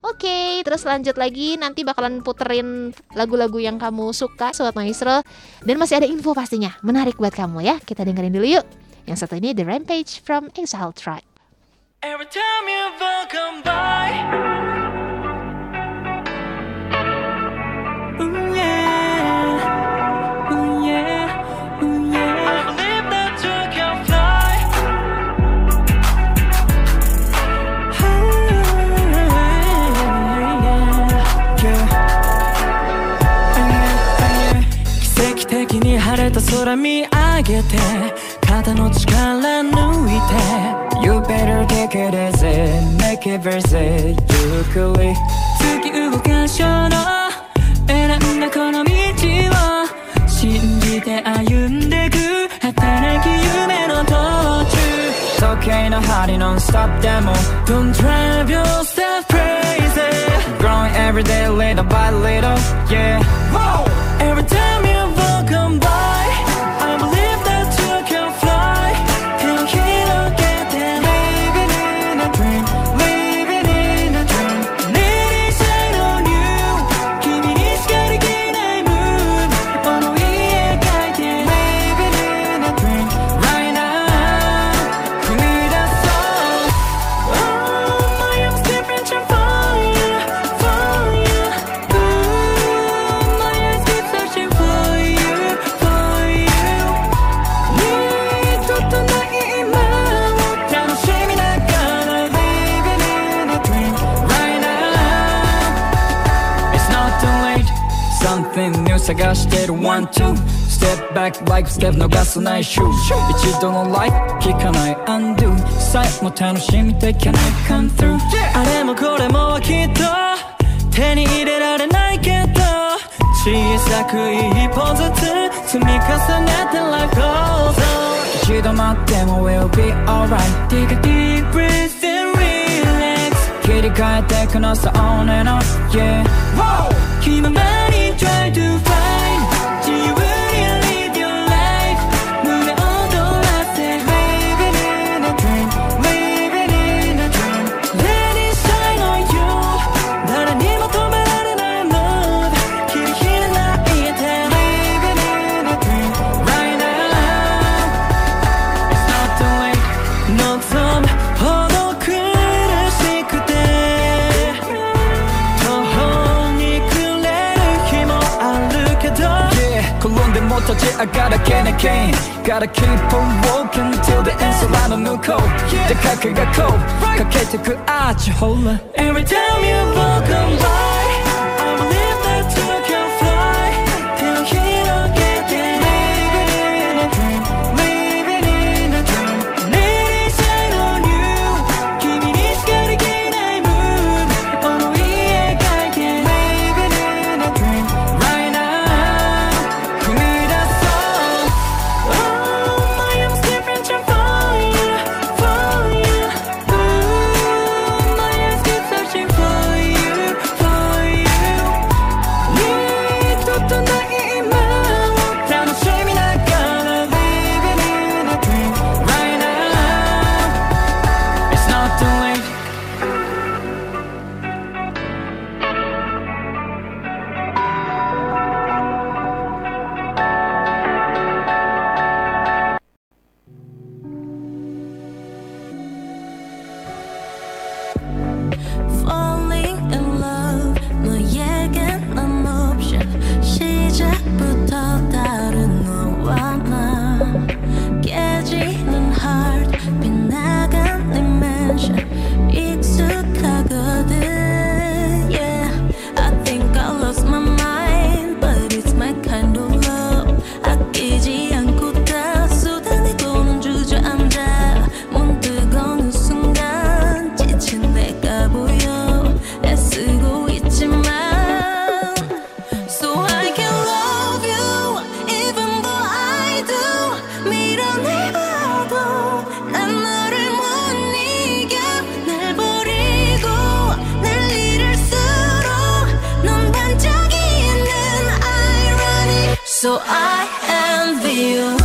Oke, okay, terus lanjut lagi. Nanti bakalan puterin lagu-lagu yang kamu suka Sobat Maestro, dan masih ada info pastinya menarik buat kamu ya. Kita dengerin dulu yuk. Yang satu ini The Rampage from Exile Tribe. Every time you come by, ooh yeah, ooh yeah, ooh yeah, I believe that you can fly. Kiki-teki hareta sora miagete, kata no chikara nuite. You better take it easy, make it easy, you could leave. 突き動かしょの選んだこの道を信じて歩んでく 働き夢の途中時計の針 non-stop でも Don't drive yourself crazy, growing everyday little by little, yeah. Whoa! Every time you walk on by, I believe that you can fly. Can't get it, living in a dream, living in a dream. Need a shine on you, 君にしかできない move. この家描いて living in a dream, right now. 踏み出そう Oh, my arms different from fire, fire. Ooh, my eyes keep searching for you, for you. にとってない今を楽しみながら living in a dream, right now. It's not too late, something new 探してる one two. Step back like step 逃さない shoot. 一度のlike聞かない undo. 最後も楽しみできない come through. あれもこれもはきっと手に入れられないけど小さく一歩ずつ積み重ねて life goes on. 一度待っても we'll be alright. Take a deep breath and relax. 切り替えてくのさ On and off yeah Wow 気ままに Try to find 自由に Live your life 胸躍らせ Living in a dream Living in a dream Let it shine on you 誰にも止められない Love 切り開いて Living in a dream Right now It's not too late 望むほどI gotta can I can Gotta keep on walking till the end So I don't know cold The cracker got cold Ka kete ku achi hola Every time you walk on by I believe that you can fly Till here I'll get there Living in a dream Living in a dream Let it shine on you Kimi ni shika dekinai moon Ono ie kaike Living in a dream Right now So I envy you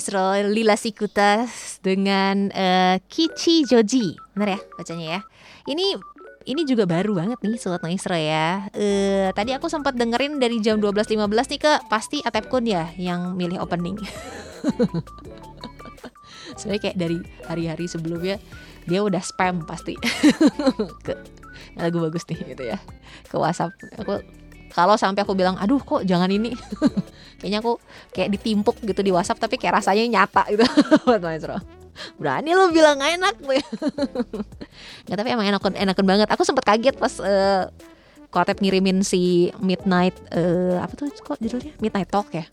Stray Lilas Ikuta dengan uh, Kichijoji, benar ya bacanya ya. Ini ini juga baru banget nih Sobat Maestro ya. Uh, tadi aku sempat dengerin dari jam dua belas lima belas nih ke pasti Atepkun ya yang milih opening. Sebenarnya kayak dari hari-hari sebelumnya dia udah spam pasti. Ke, lagu bagus nih gitu ya. Ke WhatsApp aku. Kalau sampai aku bilang, aduh kok jangan ini, kayaknya aku kayak ditimpuk gitu di WhatsApp, tapi kayak rasanya nyata gitu. Berani lo bilang gak enak. Nggak, tapi emang enakan, enakan banget. Aku sempat kaget pas uh, Kotep ngirimin si Midnight, uh, apa tuh kok judulnya? Midnight Talk ya.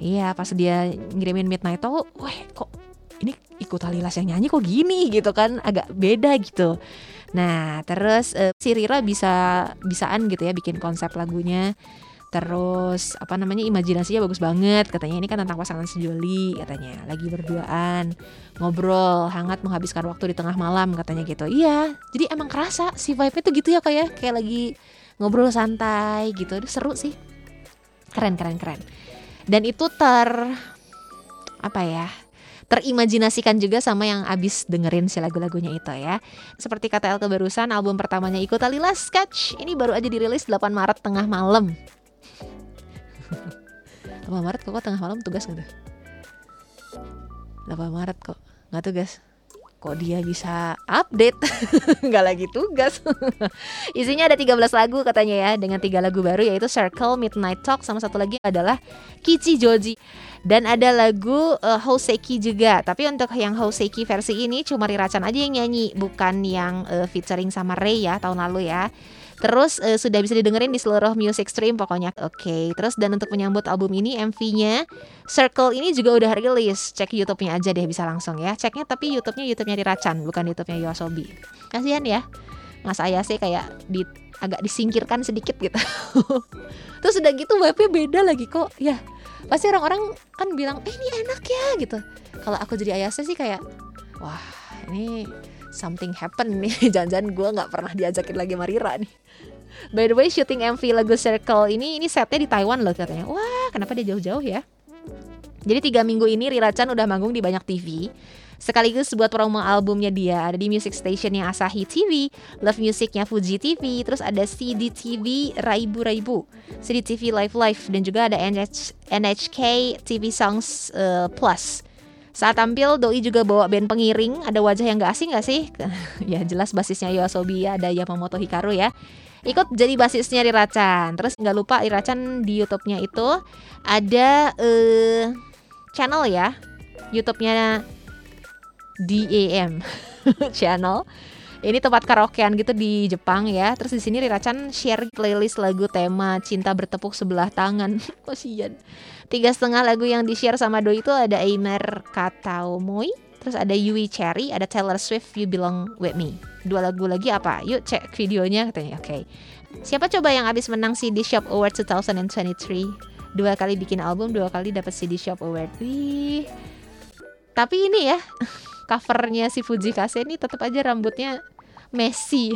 Iya, pas dia ngirimin Midnight Talk, wah kok ini Ikuta Lilas yang nyanyi kok gini gitu kan, agak beda gitu. Nah terus uh, si Rira bisa bisaan gitu ya bikin konsep lagunya. Terus apa namanya imajinasinya bagus banget. Katanya ini kan tentang pasangan sejoli, katanya lagi berduaan, ngobrol hangat menghabiskan waktu di tengah malam, katanya gitu. Iya, jadi emang kerasa si vibe-nya tuh gitu ya kok ya, kayak lagi ngobrol santai gitu. Seru sih. Keren keren keren. Dan itu ter Apa ya terimajinasikan juga sama yang abis dengerin si lagu-lagunya itu ya. Seperti kata El kebarusan, album pertamanya Ikuta Lilas, Sketch, ini baru aja dirilis delapan Maret tengah malam. delapan Maret kok, kok tengah malam tugas gitu? delapan Maret kok gak tugas? Kok dia bisa update? Gak lagi tugas. Isinya ada tiga belas lagu katanya ya, dengan tiga lagu baru yaitu Circle, Midnight Talk, sama satu lagi adalah Kichijoji. Dan ada lagu uh, Houseki juga. Tapi untuk yang Houseki versi ini cuma Riracan aja yang nyanyi, bukan yang uh, featuring sama Ray ya tahun lalu ya. Terus uh, sudah bisa didengerin di seluruh music stream pokoknya. Oke, okay. Terus dan untuk menyambut album ini M V-nya Circle ini juga udah rilis. Cek YouTube-nya aja deh, bisa langsung ya. Ceknya tapi YouTube-nya YouTube-nya Riracan, bukan YouTube-nya Yoasobi. Kasihan ya. Mas Ayase kayak di, agak disingkirkan sedikit gitu. Terus udah gitu vibe-nya beda lagi kok. Ya, pasti orang-orang kan bilang, "Eh, ini enak ya." gitu. Kalau aku jadi Ayase sih kayak, "Wah, ini something happen nih, jangan-jangan gue gak pernah diajakin lagi sama Rira nih." By the way, syuting M V lagu Circle ini, ini setnya di Taiwan loh katanya. Wah, kenapa dia jauh-jauh ya? Jadi tiga minggu ini Riracan udah manggung di banyak T V. Sekaligus buat promo albumnya dia. Ada di music stationnya Asahi T V, Love Musicnya Fuji T V, terus ada C D T V Raibu Raibu, C D T V Live Live, dan juga ada N H K T V Songs uh, Plus. Saat tampil, Doi juga bawa band pengiring. Ada wajah yang gak asing gak sih? Ya jelas basisnya Yoasobi, ada Yamamoto Hikaru ya. Ikut jadi basisnya Riracan. Terus gak lupa Riracan di YouTube-nya itu ada uh, channel ya, YouTube-nya D A M channel. Ini tempat karaokean gitu di Jepang ya. Terus di sini Riracan share playlist lagu tema Cinta Bertepuk Sebelah Tangan. Kasian. Tiga setengah lagu yang di-share sama Doi itu ada Aimer Kataomoi, terus ada Yui Cherry, ada Taylor Swift You Belong With Me. Dua lagu lagi apa? Yuk cek videonya katanya. Oke. Okay. Siapa coba yang abis menang C D Shop Award dua ribu dua puluh tiga? Dua kali bikin album, dua kali dapat C D Shop Award. Wih. Tapi ini ya, covernya si Fujii Kaze ini tetap aja rambutnya Messi.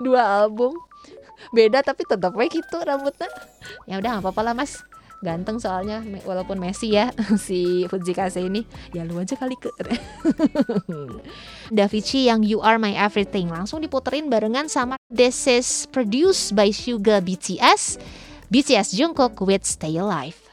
Dua album beda tapi tetap kayak gitu rambutnya. Ya udah, enggak apa-apa lah Mas. Ganteng soalnya walaupun Messi ya si Fujii Kaze ini. Ya lu aja kali ke. Davichi yang You Are My Everything langsung diputerin barengan sama This Is Produced by Suga B T S. B T S Jungkook with Stay Alive.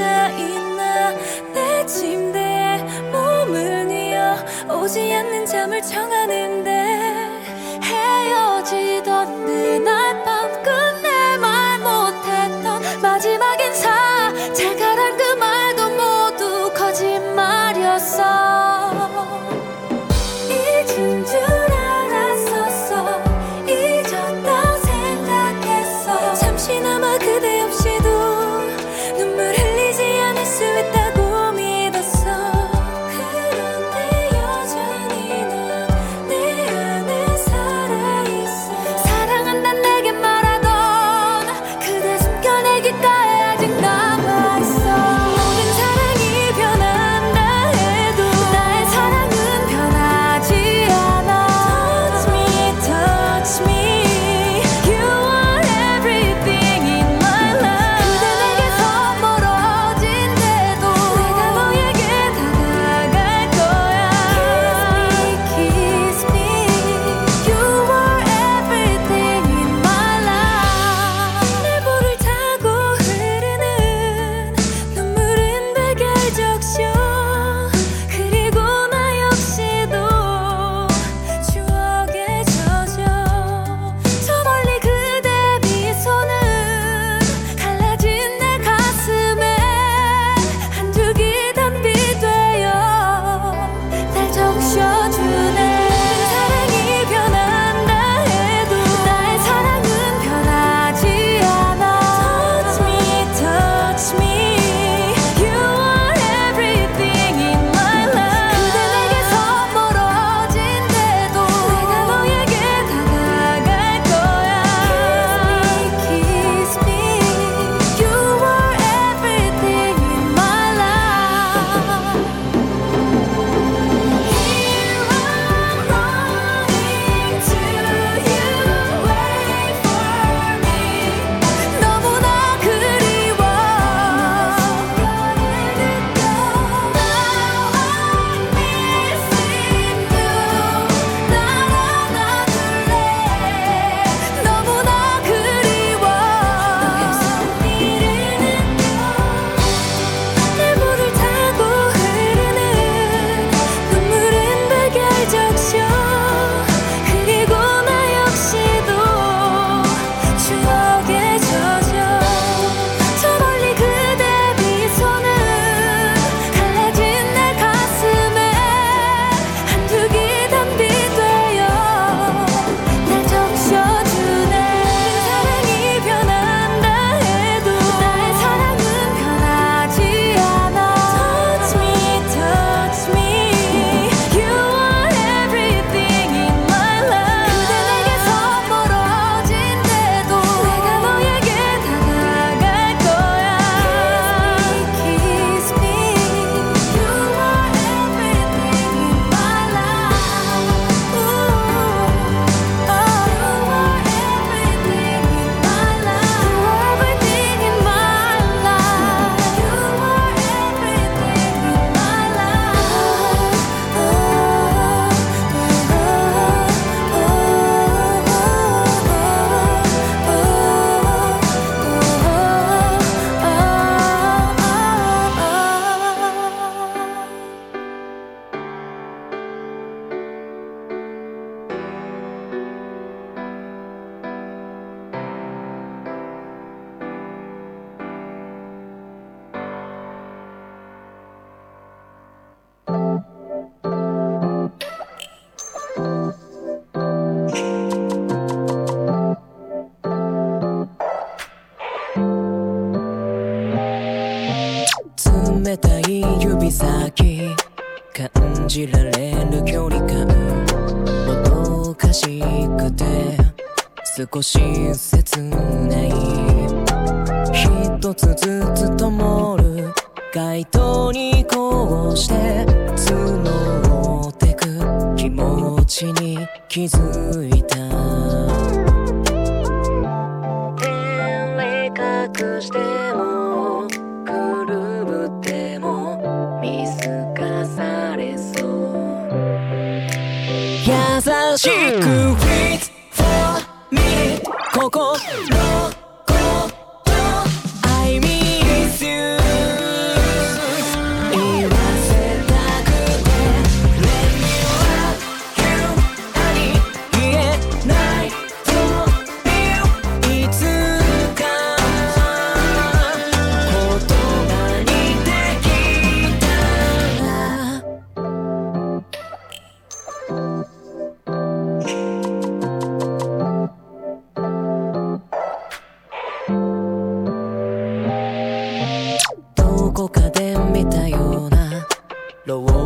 앉아있나 내 침대에 몸을 뉘어 오지 않는 잠을 청하는데 헤어지던 그날 밤 끝내 말 못했던 마지막 인사 잘가란 그 말도 모두 거짓말이었어 I miss you Semua punya ruang. Lukis yang kau mau, lukis yang kau mau.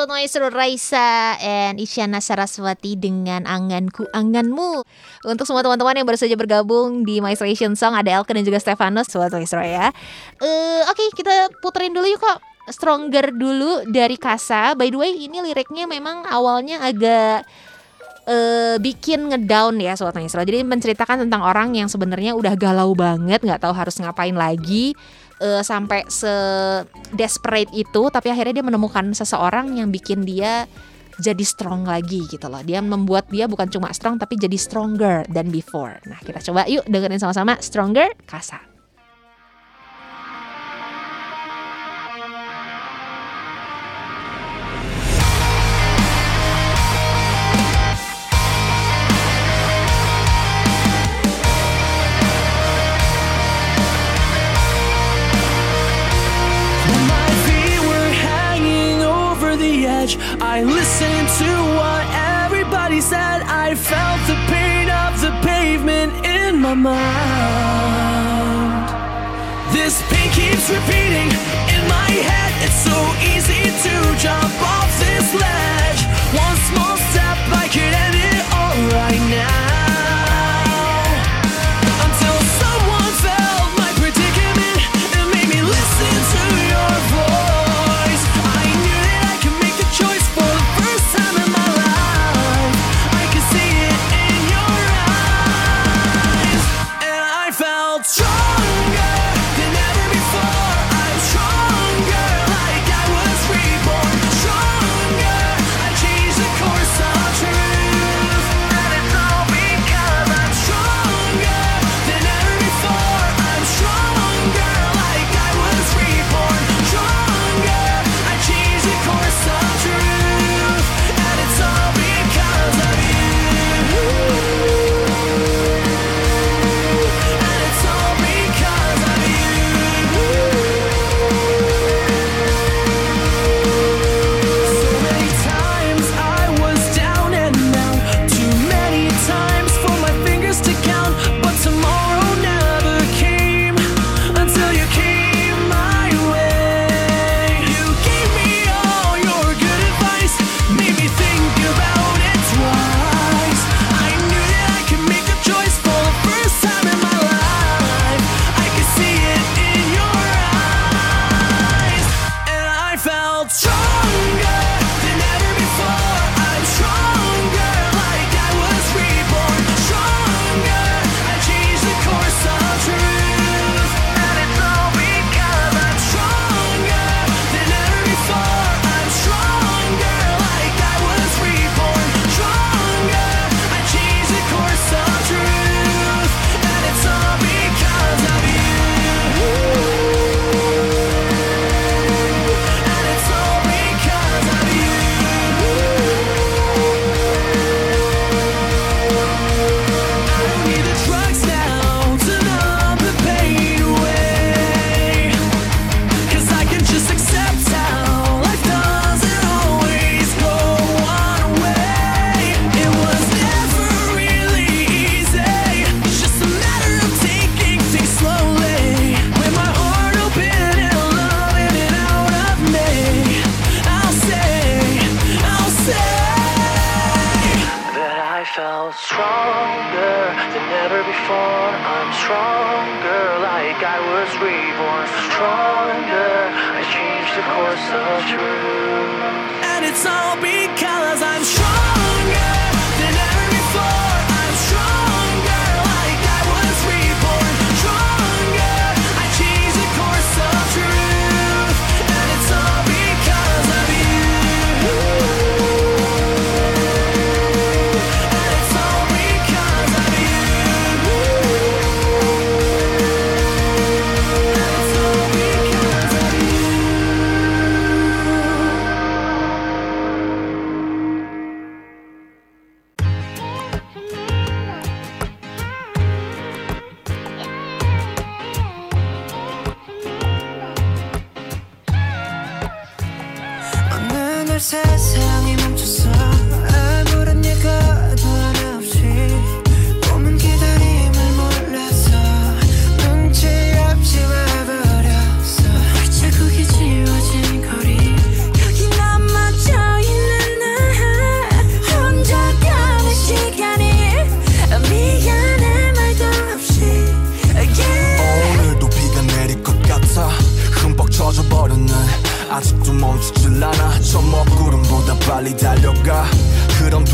also Noisro Raisa and Isyana Saraswati dengan Anganku Anganmu. Untuk semua teman-teman yang baru saja bergabung di Maestro Asian Song, ada Elken dan juga Stefanus. Selamat Noisro ya. uh, Oke okay, kita puterin dulu yuk kok Stronger dulu dari Kasa. By the way ini liriknya memang awalnya agak Uh, bikin ngedown ya Sobat Maestro. Jadi menceritakan tentang orang yang sebenarnya udah galau banget, gak tahu harus ngapain lagi, uh, sampai se-desperate itu. Tapi akhirnya dia menemukan seseorang yang bikin dia jadi strong lagi gitu loh. Dia membuat dia bukan cuma strong tapi jadi stronger than before. Nah kita coba yuk dengerin sama-sama Stronger Kasa. I listened to what everybody said. I felt the pain of the pavement in my mind. This pain keeps repeating in my head. It's so easy to jump off this ledge. One small step, I could end it all right now. Until someone felt my predicament and made me listen to your voice.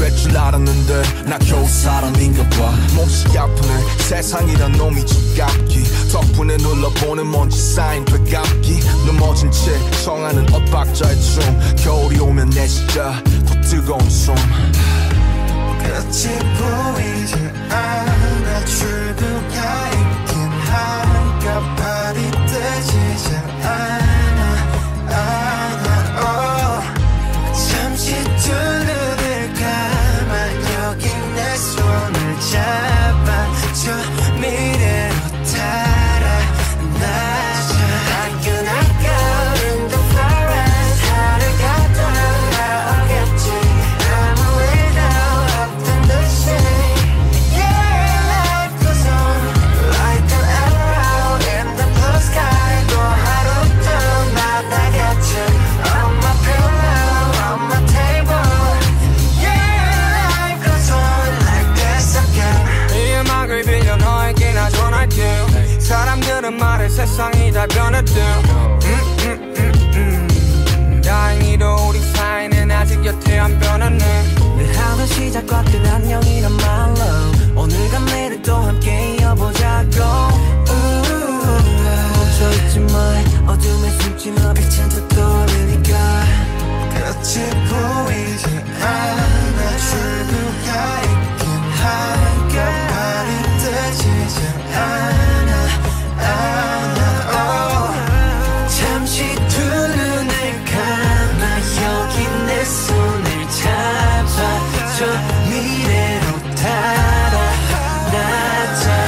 될 줄 알았는데 나 겨우 사람인가봐. 몹시 아프네 세상이란 놈이 지갑기. 덕분에 눌러보는 먼지 쌓인 배갑기. 넘어진 채 청하는 엇박자의 춤. 겨울이 오면 내 진짜 더 뜨거운 숨. 끝이 보이지 않아 출구가 있긴 하니까 발이 뜨지 잘 않아 않아 oh. 잠시 둘러들 가만 여기 내 손을 잡아줘 미래로 달아나. 사람들은 말해 세상이 다 변했대. 음, 음, 음, 음. 다행히도 우리 사이는 아직 여태 안 변했네. 늘 하루 시작과 끝 안녕이란 말로 오늘과 내일을 또 함께 이어보자고. 멈춰있지 마 어둠에 숨지 마 빛은 더 떠오르니까. 끝이 보이지 않아 출구가 있긴 하니까 발이 뜨지 잘 않아 아, oh. 잠시 두 눈을 감아 여기 내 손을 잡아줘 미래로 따라 나자.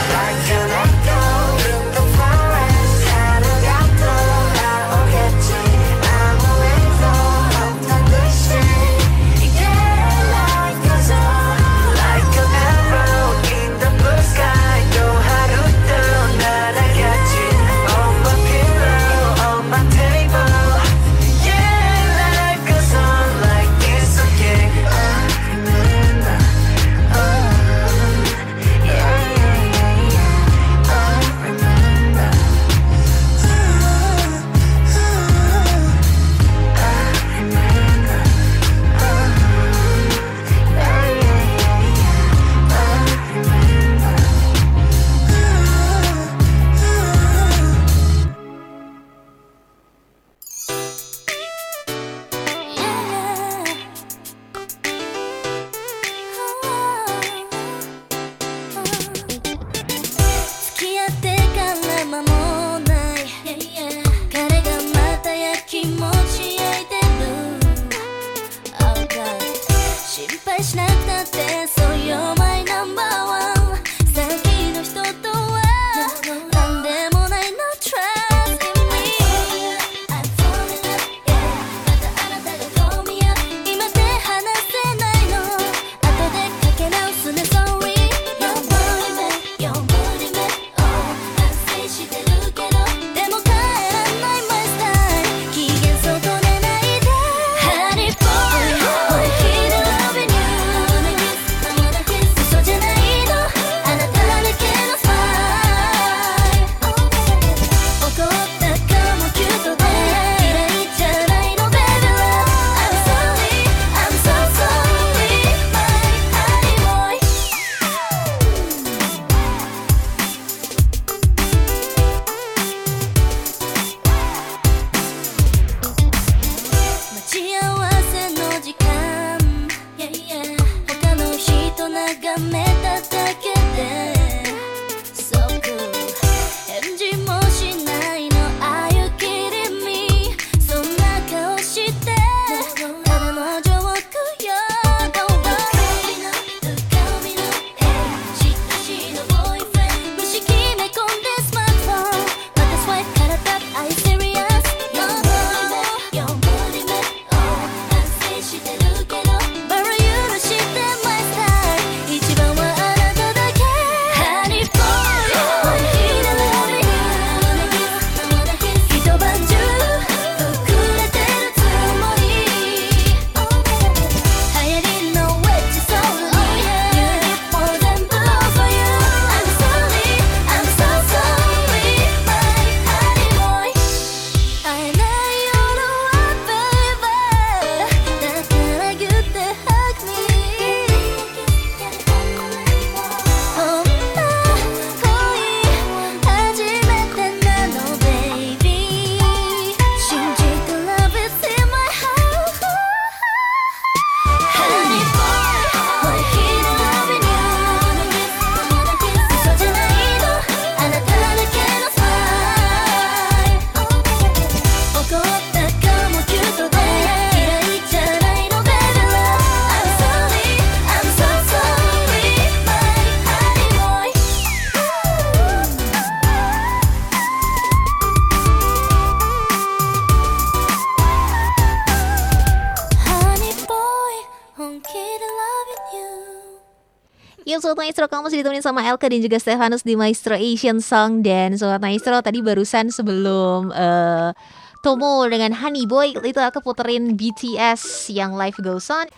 Yuk Sobat Maestro, kamu masih ditemenin sama Elke dan juga Stefanus di Maestro Asian Song. Dan Sobat Maestro, tadi barusan sebelum uh, Tomo dengan Honey Boy, itu aku puterin B T S yang Life Goes On.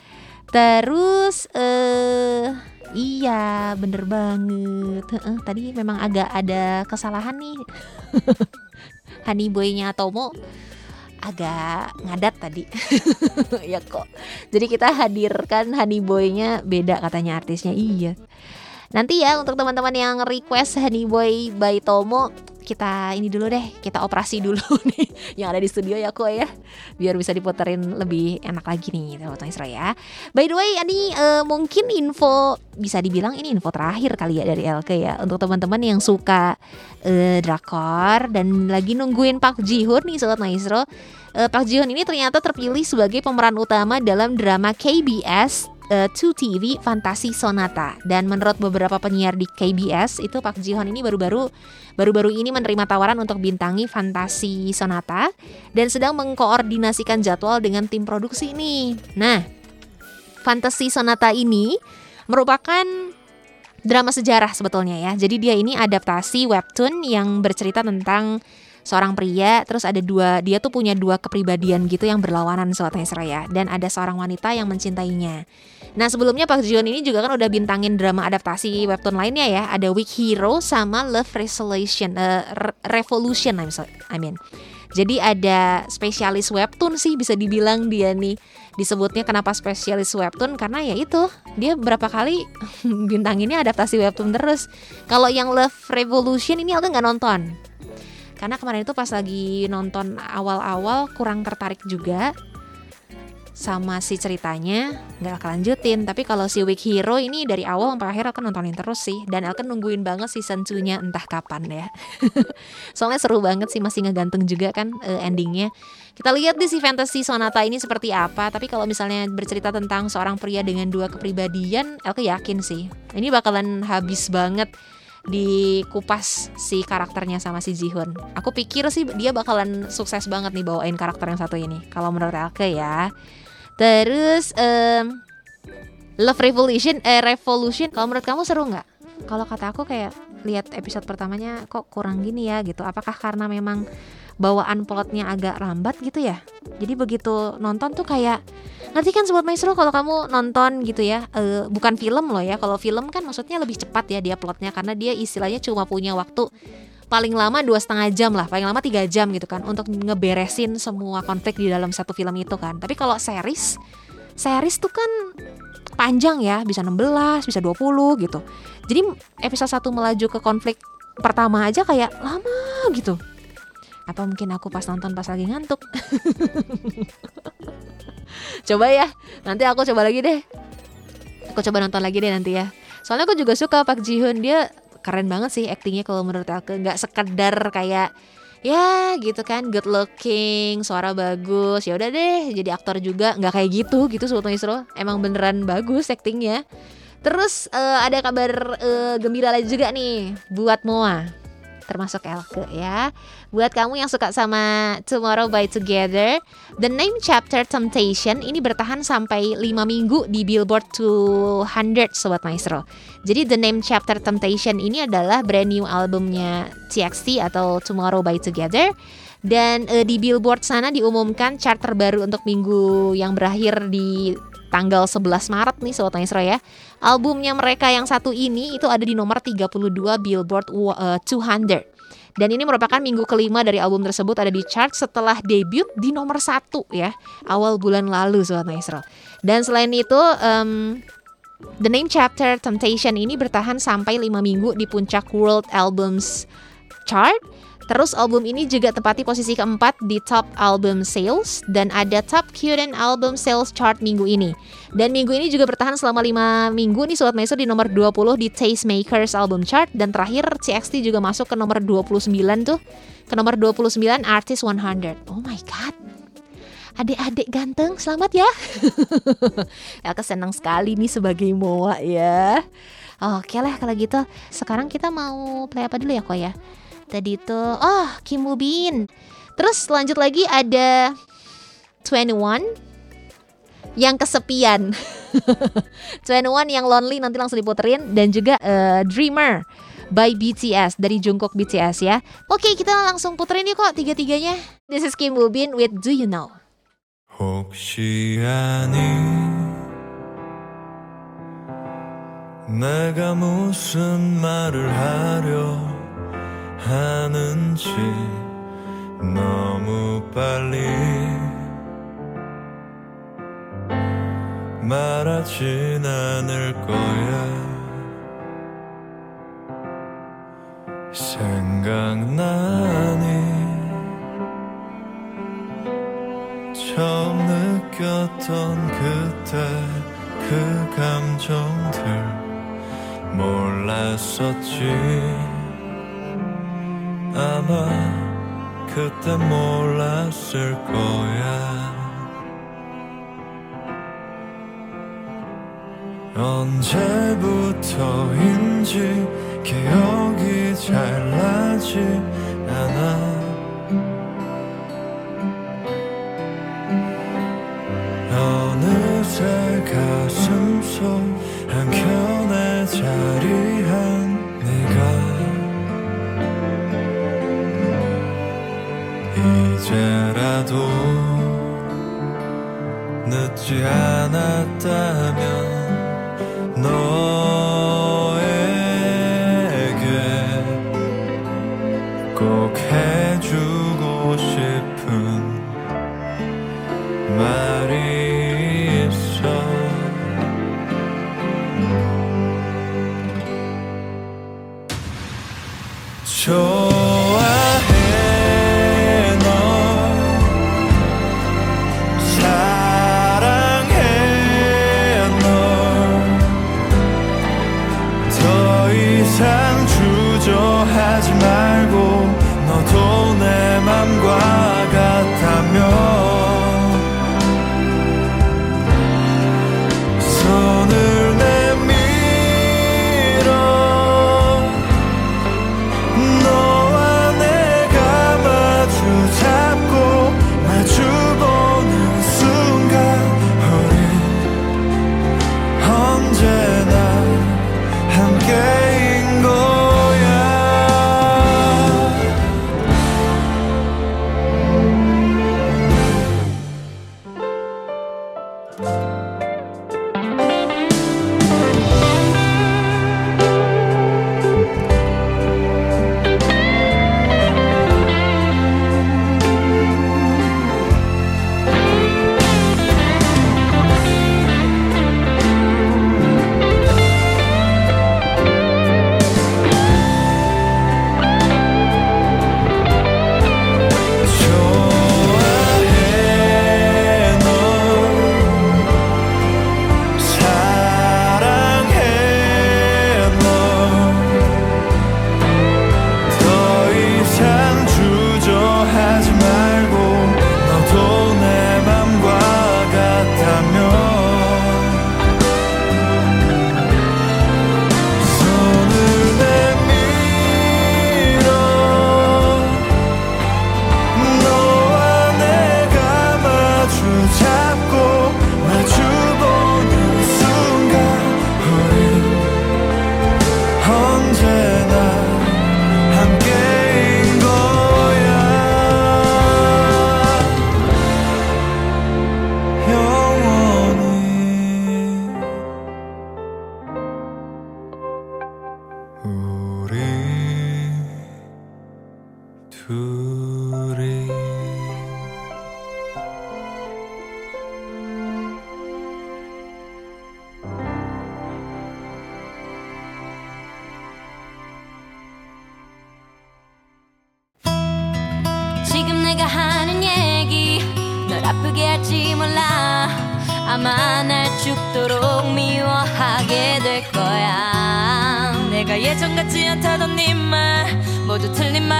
Terus uh, iya bener banget, uh, tadi memang agak ada kesalahan nih. Honey Boy-nya Tomo agak ngadat tadi. Ya kok. Jadi kita hadirkan Honey Boy-nya beda katanya artisnya. Iya. Nanti ya untuk teman-teman yang request Honey Boy by Tomo, kita ini dulu deh, kita operasi dulu nih yang ada di studio ya kok ya, biar bisa diputerin lebih enak lagi nih teman-teman Isra ya. By the way, ini uh, mungkin info, bisa dibilang ini info terakhir kali ya dari L K ya, untuk teman-teman yang suka uh, drakor dan lagi nungguin Park Ji-hoon nih Sobat Maestro. uh, Park Ji-hoon ini ternyata terpilih sebagai pemeran utama dalam drama K B S two T V Fantasi Sonata, dan menurut beberapa penyiar di K B S itu Park Ji-hoon ini baru-baru baru-baru ini menerima tawaran untuk bintangi Fantasi Sonata dan sedang mengkoordinasikan jadwal dengan tim produksi ini. Nah, Fantasi Sonata ini merupakan drama sejarah sebetulnya ya. Jadi dia ini adaptasi webtoon yang bercerita tentang seorang pria, terus ada dua, dia tuh punya dua kepribadian gitu yang berlawanan Sobat Maestro ya, dan ada seorang wanita yang mencintainya. Nah sebelumnya Park Ji-hoon ini juga kan udah bintangin drama adaptasi webtoon lainnya ya, ada Weak Hero sama Love Resolution, uh, Revolution I mean. Jadi ada spesialis webtoon sih bisa dibilang dia nih. Disebutnya kenapa spesialis webtoon, karena ya itu, dia berapa kali bintanginnya adaptasi webtoon terus. Kalau yang Love Revolution ini aku gak nonton, karena kemarin itu pas lagi nonton awal-awal kurang tertarik juga sama si ceritanya, gak akan lanjutin. Tapi kalau si Weak Hero ini dari awal sampai akhir aku nontonin terus sih, dan aku nungguin banget season two-nya entah kapan ya. Soalnya seru banget sih, masih ngegantung juga kan uh, endingnya. Kita lihat deh si Fantasi Sonata ini seperti apa. Tapi kalau misalnya bercerita tentang seorang pria dengan dua kepribadian, aku yakin sih ini bakalan habis banget dikupas si karakternya sama si Ji-hoon. Aku pikir sih dia bakalan sukses banget nih bawain karakter yang satu ini, kalau menurut Elke ya. Terus um, Love Revolution eh, Revolution, kalau menurut kamu seru nggak? Kalau kata aku kayak lihat episode pertamanya kok kurang gini ya gitu. Apakah karena memang bawaan plotnya agak lambat gitu ya? Jadi begitu nonton tuh kayak, ngerti kan Sobat Maestro kalau kamu nonton gitu ya, e, bukan film loh ya. Kalau film kan maksudnya lebih cepat ya dia plotnya, karena dia istilahnya cuma punya waktu paling lama dua koma lima jam lah, paling lama tiga jam gitu kan, untuk ngeberesin semua konflik di dalam satu film itu kan. Tapi kalau series, series tuh kan panjang ya, bisa enam belas, bisa dua puluh gitu. Jadi episode satu melaju ke konflik pertama aja kayak lama gitu. Atau mungkin aku pas nonton pas lagi ngantuk. Coba ya, nanti aku coba lagi deh. Aku coba nonton lagi deh nanti ya. Soalnya aku juga suka Park Ji-hoon, dia keren banget sih aktingnya kalau menurut aku. Gak sekedar kayak ya gitu kan, good looking, suara bagus, ya udah deh jadi aktor juga. Gak kayak gitu gitu Sobat Maestro, emang beneran bagus aktingnya. Terus uh, ada kabar uh, gembira lagi juga nih buat Moa, termasuk Elke ya. Buat kamu yang suka sama Tomorrow by Together, The Name Chapter Temptation ini bertahan sampai lima minggu di Billboard two hundred Sobat Maestro. Jadi The Name Chapter Temptation ini adalah brand new albumnya T X T atau Tomorrow by Together. Dan eh, di Billboard sana diumumkan chart terbaru untuk minggu yang berakhir di tanggal sebelas Maret nih Sobat Maestro ya. Albumnya mereka yang satu ini itu ada di nomor tiga puluh dua Billboard two hundred. Dan ini merupakan minggu kelima dari album tersebut ada di chart setelah debut di nomor satu ya, awal bulan lalu Sobat Maestro. Dan selain itu um, The Name Chapter Temptation ini bertahan sampai lima minggu di puncak World Albums Chart. Terus album ini juga tepati posisi keempat di Top Album Sales dan ada Top Korean Album Sales Chart minggu ini. Dan minggu ini juga bertahan selama lima minggu nih Sobat Maestro di nomor dua puluh di Tastemakers Album Chart. Dan terakhir C X T juga masuk ke nomor dua puluh sembilan tuh, ke nomor dua puluh sembilan Artist one hundred. Oh my god, adik-adik ganteng selamat ya. Elke senang sekali nih sebagai Moa ya. Oke lah kalau gitu, sekarang kita mau play apa dulu ya kok ya? Tadi itu, oh Kim Bu Bin. Terus lanjut lagi ada twenty-one, yang kesepian, twenty one yang lonely nanti langsung diputerin, dan juga uh, Dreamer by B T S dari Jungkook B T S ya. Oke, kita langsung puterin yuk kok tiga-tiganya. This is Kim Bu Bin with Do You Know. 혹시 아니 내가 무슨 말을 하려 하는지 너무 빨리 말하진 않을 거야 생각나니 처음 느꼈던 그때 그 감정들 몰랐었지 아마 그때 몰랐을 거야 언제부터인지 기억이 잘 나지 않아 어느새 가슴속 한켠에 자리한 네가 이제라도 늦지 않았다면 너에게 꼭 해주고 싶은 말이 있어 좋아해 너 하지 말고 너도 내 맘과 같다며 손을 내밀어 너와 내가 마주 잡고 마주 보는 순간 우린 언제나 함께인 걸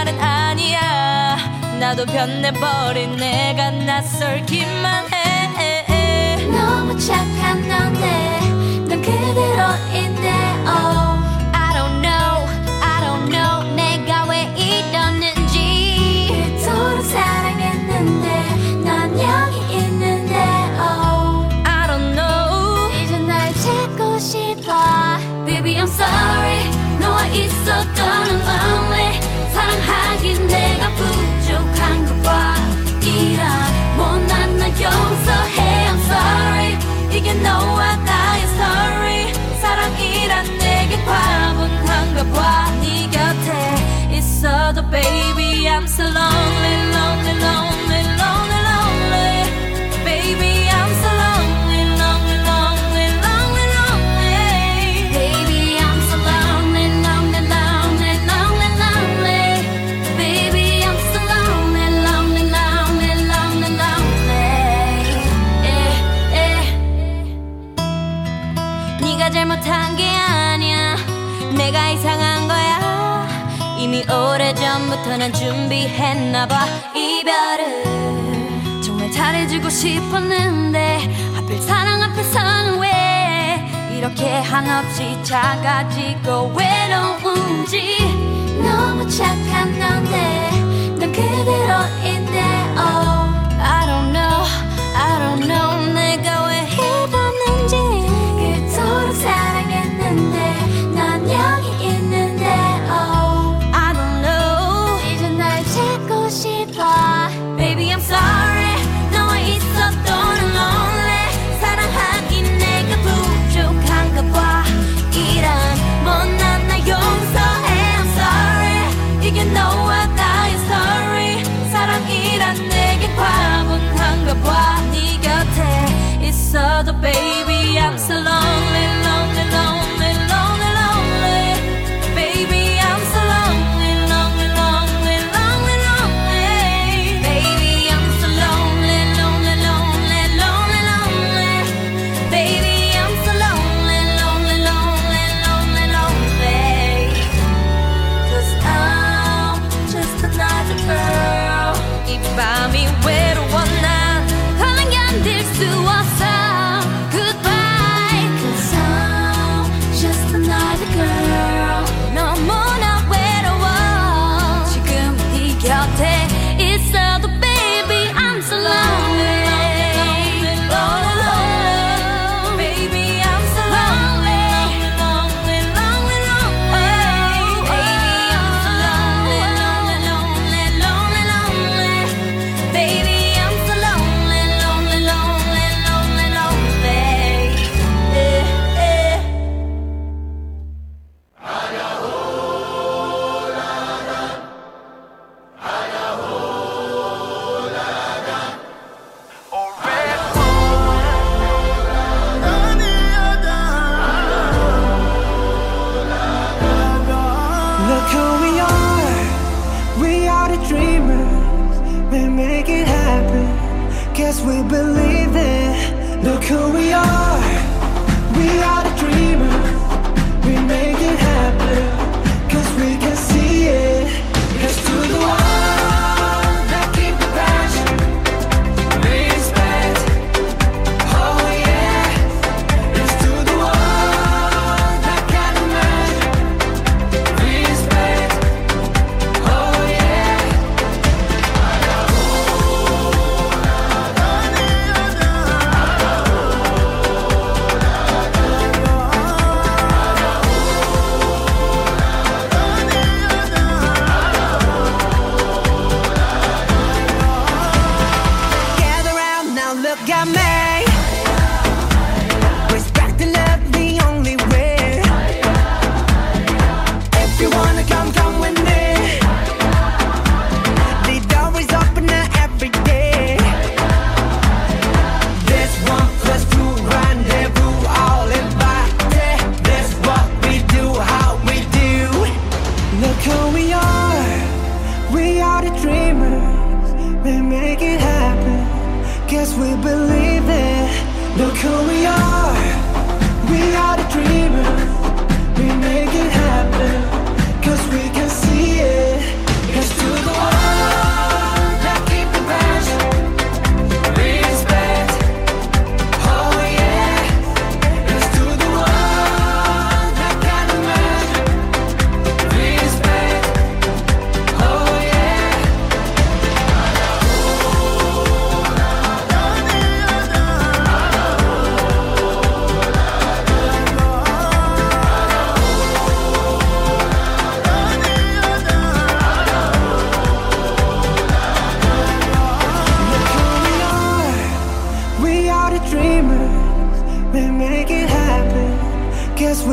I Baby I'm sorry 너와 있었던 맘에 사랑하긴 내가 부족한 것 봐 이런 못난 나 용서해 I'm sorry 이게 너와 나의 story 사랑이란 내게 과분한가 봐 네 곁에 있어도 baby I'm so lonely lonely lonely lonely lonely baby I'm so lonely 잘못한 게 아니야 내가 이상한 거야 이미 오래전부터 난 준비했나 봐 이별을 정말 잘해주고 싶었는데 하필 사랑 앞에서는 왜 이렇게 한없이 작아지고 외로운지 너무 착한 넌데 넌 그대로인데 oh I don't know I don't know 내가 왜 이러는지 서로 사랑했는데 난 여기 있는데 oh I don't know 이제 날 찾고 싶어 Baby I'm sorry 너와 있었던 lonely 사랑하긴 내가 부족한가 봐 이런 못난 나 용서해 I'm sorry 이게 너와 나의 story 사랑이란 내게 과분한가 봐 네 곁에 있어도 baby I'm so lonely, lonely, lonely, lonely, lonely Baby, I'm so lonely, lonely, lonely, lonely, lonely Baby, I'm so lonely, lonely, lonely, lonely, lonely Baby, I'm so lonely, lonely, lonely, lonely, lonely Cause I'm just another girl 이 밤이 외로워 난 감당이 안 될 수 없어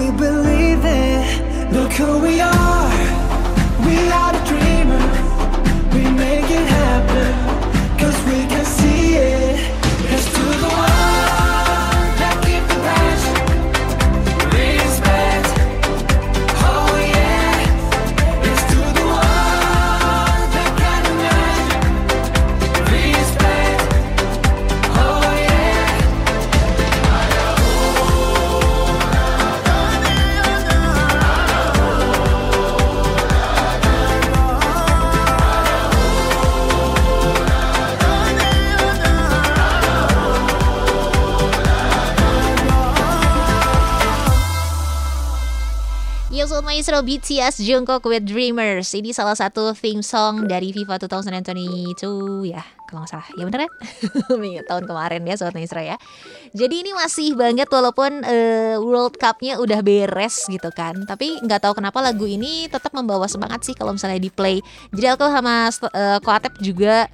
we believe it. Look who we are. We are the dreamers. We make it happen. 'Cause we can see it. Here's to the one that keep the passion. Respect. Oh yeah. Here's to the one that can imagine. Respect. Oh Maestro B T S Jungkook with Dreamers. Ini salah satu theme song dari FIFA dua ribu dua puluh dua ya, kalau nggak salah, ya bener ya? Tahun kemarin ya Sobat Maestro ya. Jadi ini masih banget walaupun uh, World Cup-nya udah beres gitu kan. Tapi nggak tahu kenapa lagu ini tetap membawa semangat sih kalau misalnya di play. Jadi aku sama uh, Koatep juga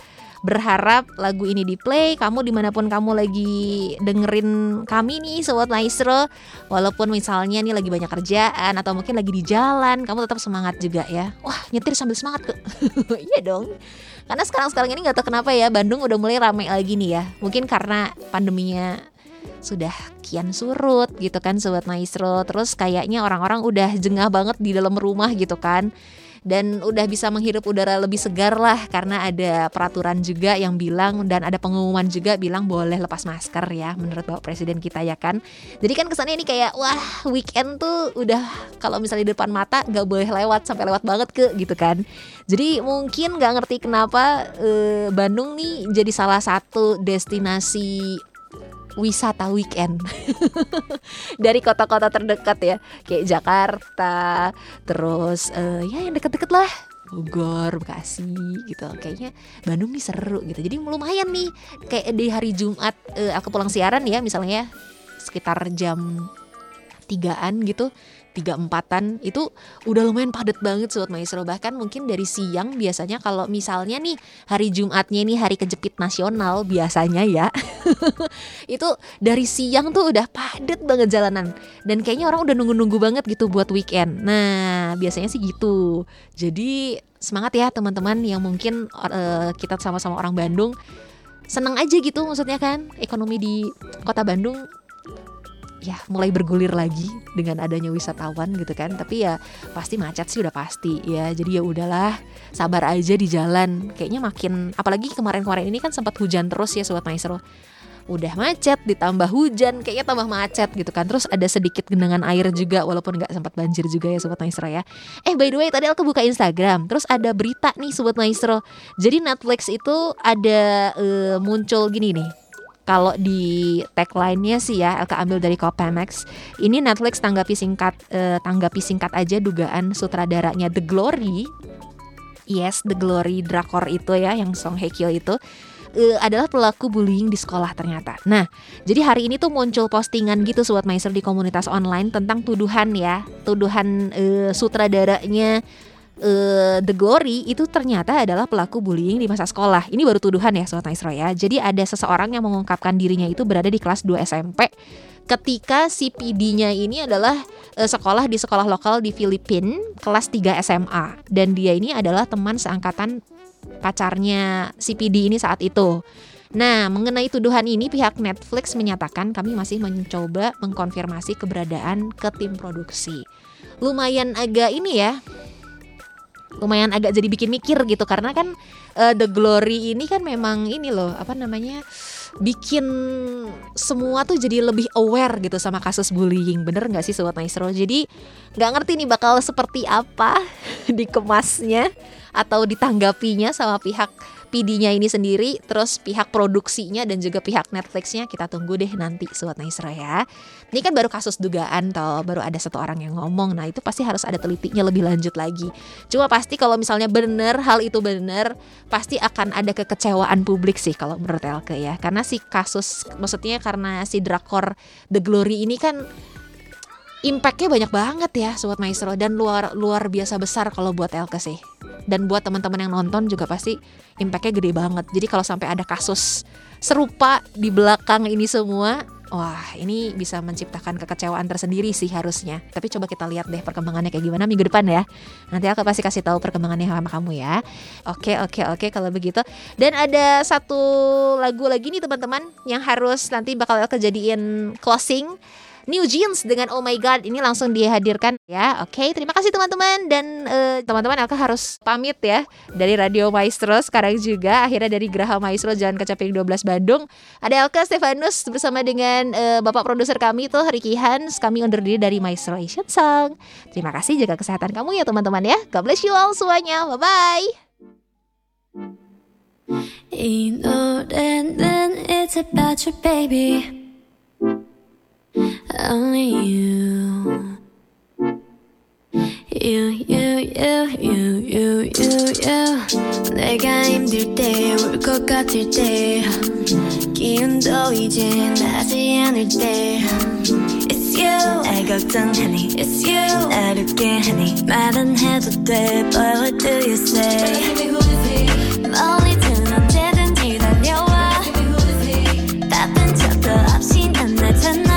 berharap lagu ini di play. Kamu dimanapun kamu lagi dengerin kami nih Sobat Maestro, walaupun misalnya nih lagi banyak kerjaan atau mungkin lagi di jalan, kamu tetap semangat juga ya. Wah, nyetir sambil semangat kok. Iya dong. Karena sekarang-sekarang ini gak tahu kenapa ya, Bandung udah mulai ramai lagi nih ya. Mungkin karena pandeminya sudah kian surut gitu kan Sobat Maestro. Terus kayaknya orang-orang udah jengah banget di dalam rumah gitu kan, dan udah bisa menghirup udara lebih segar lah, karena ada peraturan juga yang bilang, dan ada pengumuman juga bilang boleh lepas masker ya menurut Bapak Presiden kita ya kan. Jadi kan kesannya ini kayak wah, weekend tuh udah kalau misalnya di depan mata gak boleh lewat, sampai lewat banget ke gitu kan. Jadi mungkin gak ngerti kenapa eh, Bandung nih jadi salah satu destinasi wisata weekend dari kota-kota terdekat ya, kayak Jakarta, terus uh, ya yang deket-deket lah, Bogor, Bekasi gitu. Kayaknya Bandung nih seru gitu. Jadi lumayan nih, kayak di hari Jumat uh, aku pulang siaran ya, misalnya sekitar jam tigaan gitu, tiga empatan itu udah lumayan padat banget Sobat Maestro. Bahkan mungkin dari siang biasanya kalau misalnya nih hari Jumatnya ini hari kejepit nasional biasanya ya itu dari siang tuh udah padat banget jalanan, dan kayaknya orang udah nunggu-nunggu banget gitu buat weekend. Nah biasanya sih gitu. Jadi semangat ya teman-teman yang mungkin uh, kita sama-sama orang Bandung. Seneng aja gitu maksudnya kan, ekonomi di kota Bandung ya mulai bergulir lagi dengan adanya wisatawan gitu kan. Tapi ya pasti macet sih udah pasti ya. Jadi ya udahlah, sabar aja di jalan. Kayaknya makin, apalagi kemarin-kemarin ini kan sempat hujan terus ya Sobat Maestro. Udah macet ditambah hujan, kayaknya tambah macet gitu kan. Terus ada sedikit genangan air juga, walaupun gak sempat banjir juga ya Sobat Maestro ya. Eh by the way, tadi aku buka Instagram, terus ada berita nih Sobat Maestro. Jadi Netflix itu ada uh, muncul gini nih. Kalau di tagline-nya sih ya, Elka ambil dari Kopemex. Ini Netflix tanggapi singkat eh, tanggapi singkat aja dugaan sutradaranya The Glory. Yes, The Glory drakor itu ya, yang Song Hye Kyo itu eh, adalah pelaku bullying di sekolah ternyata. Nah, jadi hari ini tuh muncul postingan gitu Sobat Maestro di komunitas online tentang tuduhan ya, tuduhan eh, sutradaranya Uh, The Glory itu ternyata adalah pelaku bullying di masa sekolah. Ini baru tuduhan ya Sobat Maestro ya. Jadi ada seseorang yang mengungkapkan dirinya itu berada di kelas dua S M P ketika si P D-nya ini adalah uh, sekolah di sekolah lokal di Filipina, kelas tiga S M A. Dan dia ini adalah teman seangkatan pacarnya si P D ini saat itu. Nah, mengenai tuduhan ini pihak Netflix menyatakan kami masih mencoba mengkonfirmasi keberadaan ke tim produksi. Lumayan agak ini ya, lumayan agak jadi bikin mikir gitu, karena kan uh, The Glory ini kan memang ini loh, apa namanya, bikin semua tuh jadi lebih aware gitu sama kasus bullying. Bener gak sih Sobat Maestro? Jadi gak ngerti nih bakal seperti apa dikemasnya atau ditanggapinya sama pihak P D-nya ini sendiri, terus pihak produksinya dan juga pihak Netflix-nya. Kita tunggu deh nanti Sobat Maestro ya. Ini kan baru kasus dugaan toh, baru ada satu orang yang ngomong. Nah itu pasti harus ada telitinya lebih lanjut lagi. Cuma pasti kalau misalnya bener, hal itu bener, pasti akan ada kekecewaan publik sih kalau menurut Elke ya. Karena si kasus, maksudnya karena si drakor The Glory ini kan impact-nya banyak banget ya Sobat Maestro, dan luar luar biasa besar kalau buat Elke sih. Dan buat teman-teman yang nonton juga pasti impact-nya gede banget. Jadi kalau sampai ada kasus serupa di belakang ini semua, Wah, ini bisa menciptakan kekecewaan tersendiri sih harusnya. Tapi coba kita lihat deh perkembangannya kayak gimana minggu depan ya. Nanti aku pasti kasih tahu perkembangannya sama kamu ya. Oke, oke, oke kalau begitu. Dan ada satu lagu lagi nih teman-teman yang harus nanti bakal aku jadiin closing. New Jeans dengan Oh My God ini langsung dihadirkan ya. Oke, terima kasih teman-teman. Dan uh, teman-teman Elka harus pamit ya dari Radio Maestro sekarang juga. Akhirnya dari Geraha Maestro Jalan Kacaping dua belas Bandung. Ada Elka Stefanus bersama dengan uh, Bapak Produser kami itu Riki Hans. Kami undur diri dari Maestro Asian Song. Terima kasih, jaga kesehatan kamu ya teman-teman ya. God bless you all semuanya. Bye-bye. You know that, then it's about your baby, only you. You, you, you, you, you, you, you. 내가 힘들 때, 울 것 같을 때, 기운도 이제 나지 않을 때. It's you, 날 걱정하니. It's you, 날 웃게 하니. 말은 해도 돼, but what do you say? Baby, who is he? 멀리 든 언제든지 달려와. Baby, who is he? 바쁜 척도 없이 난 나타나.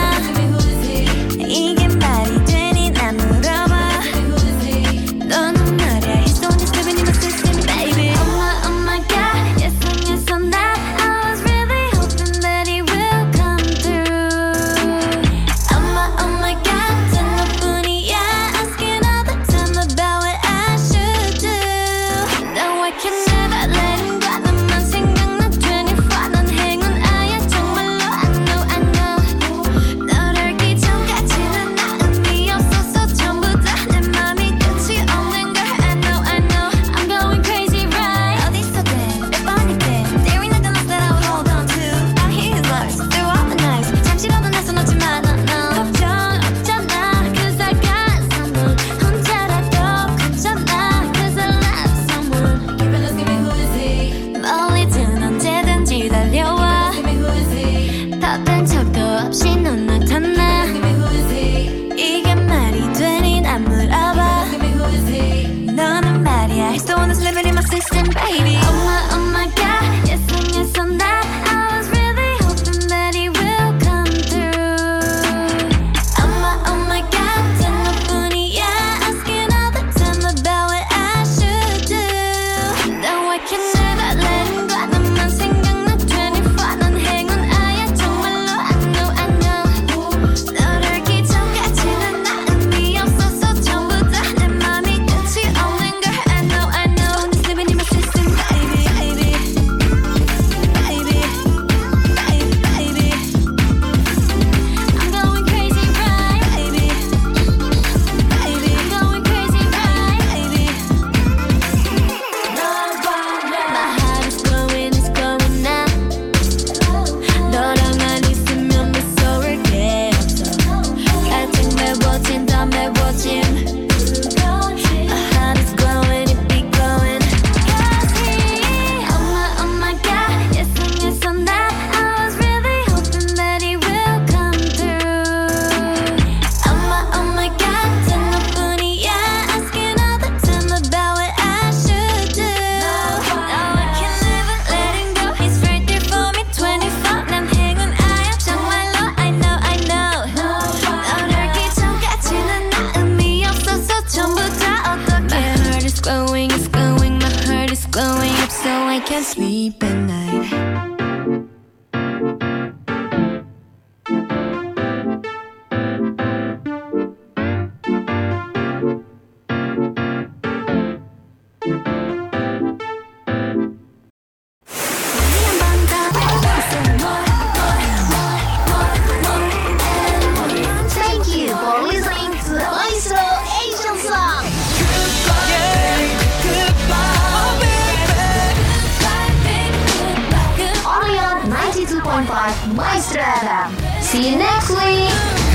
See you next week!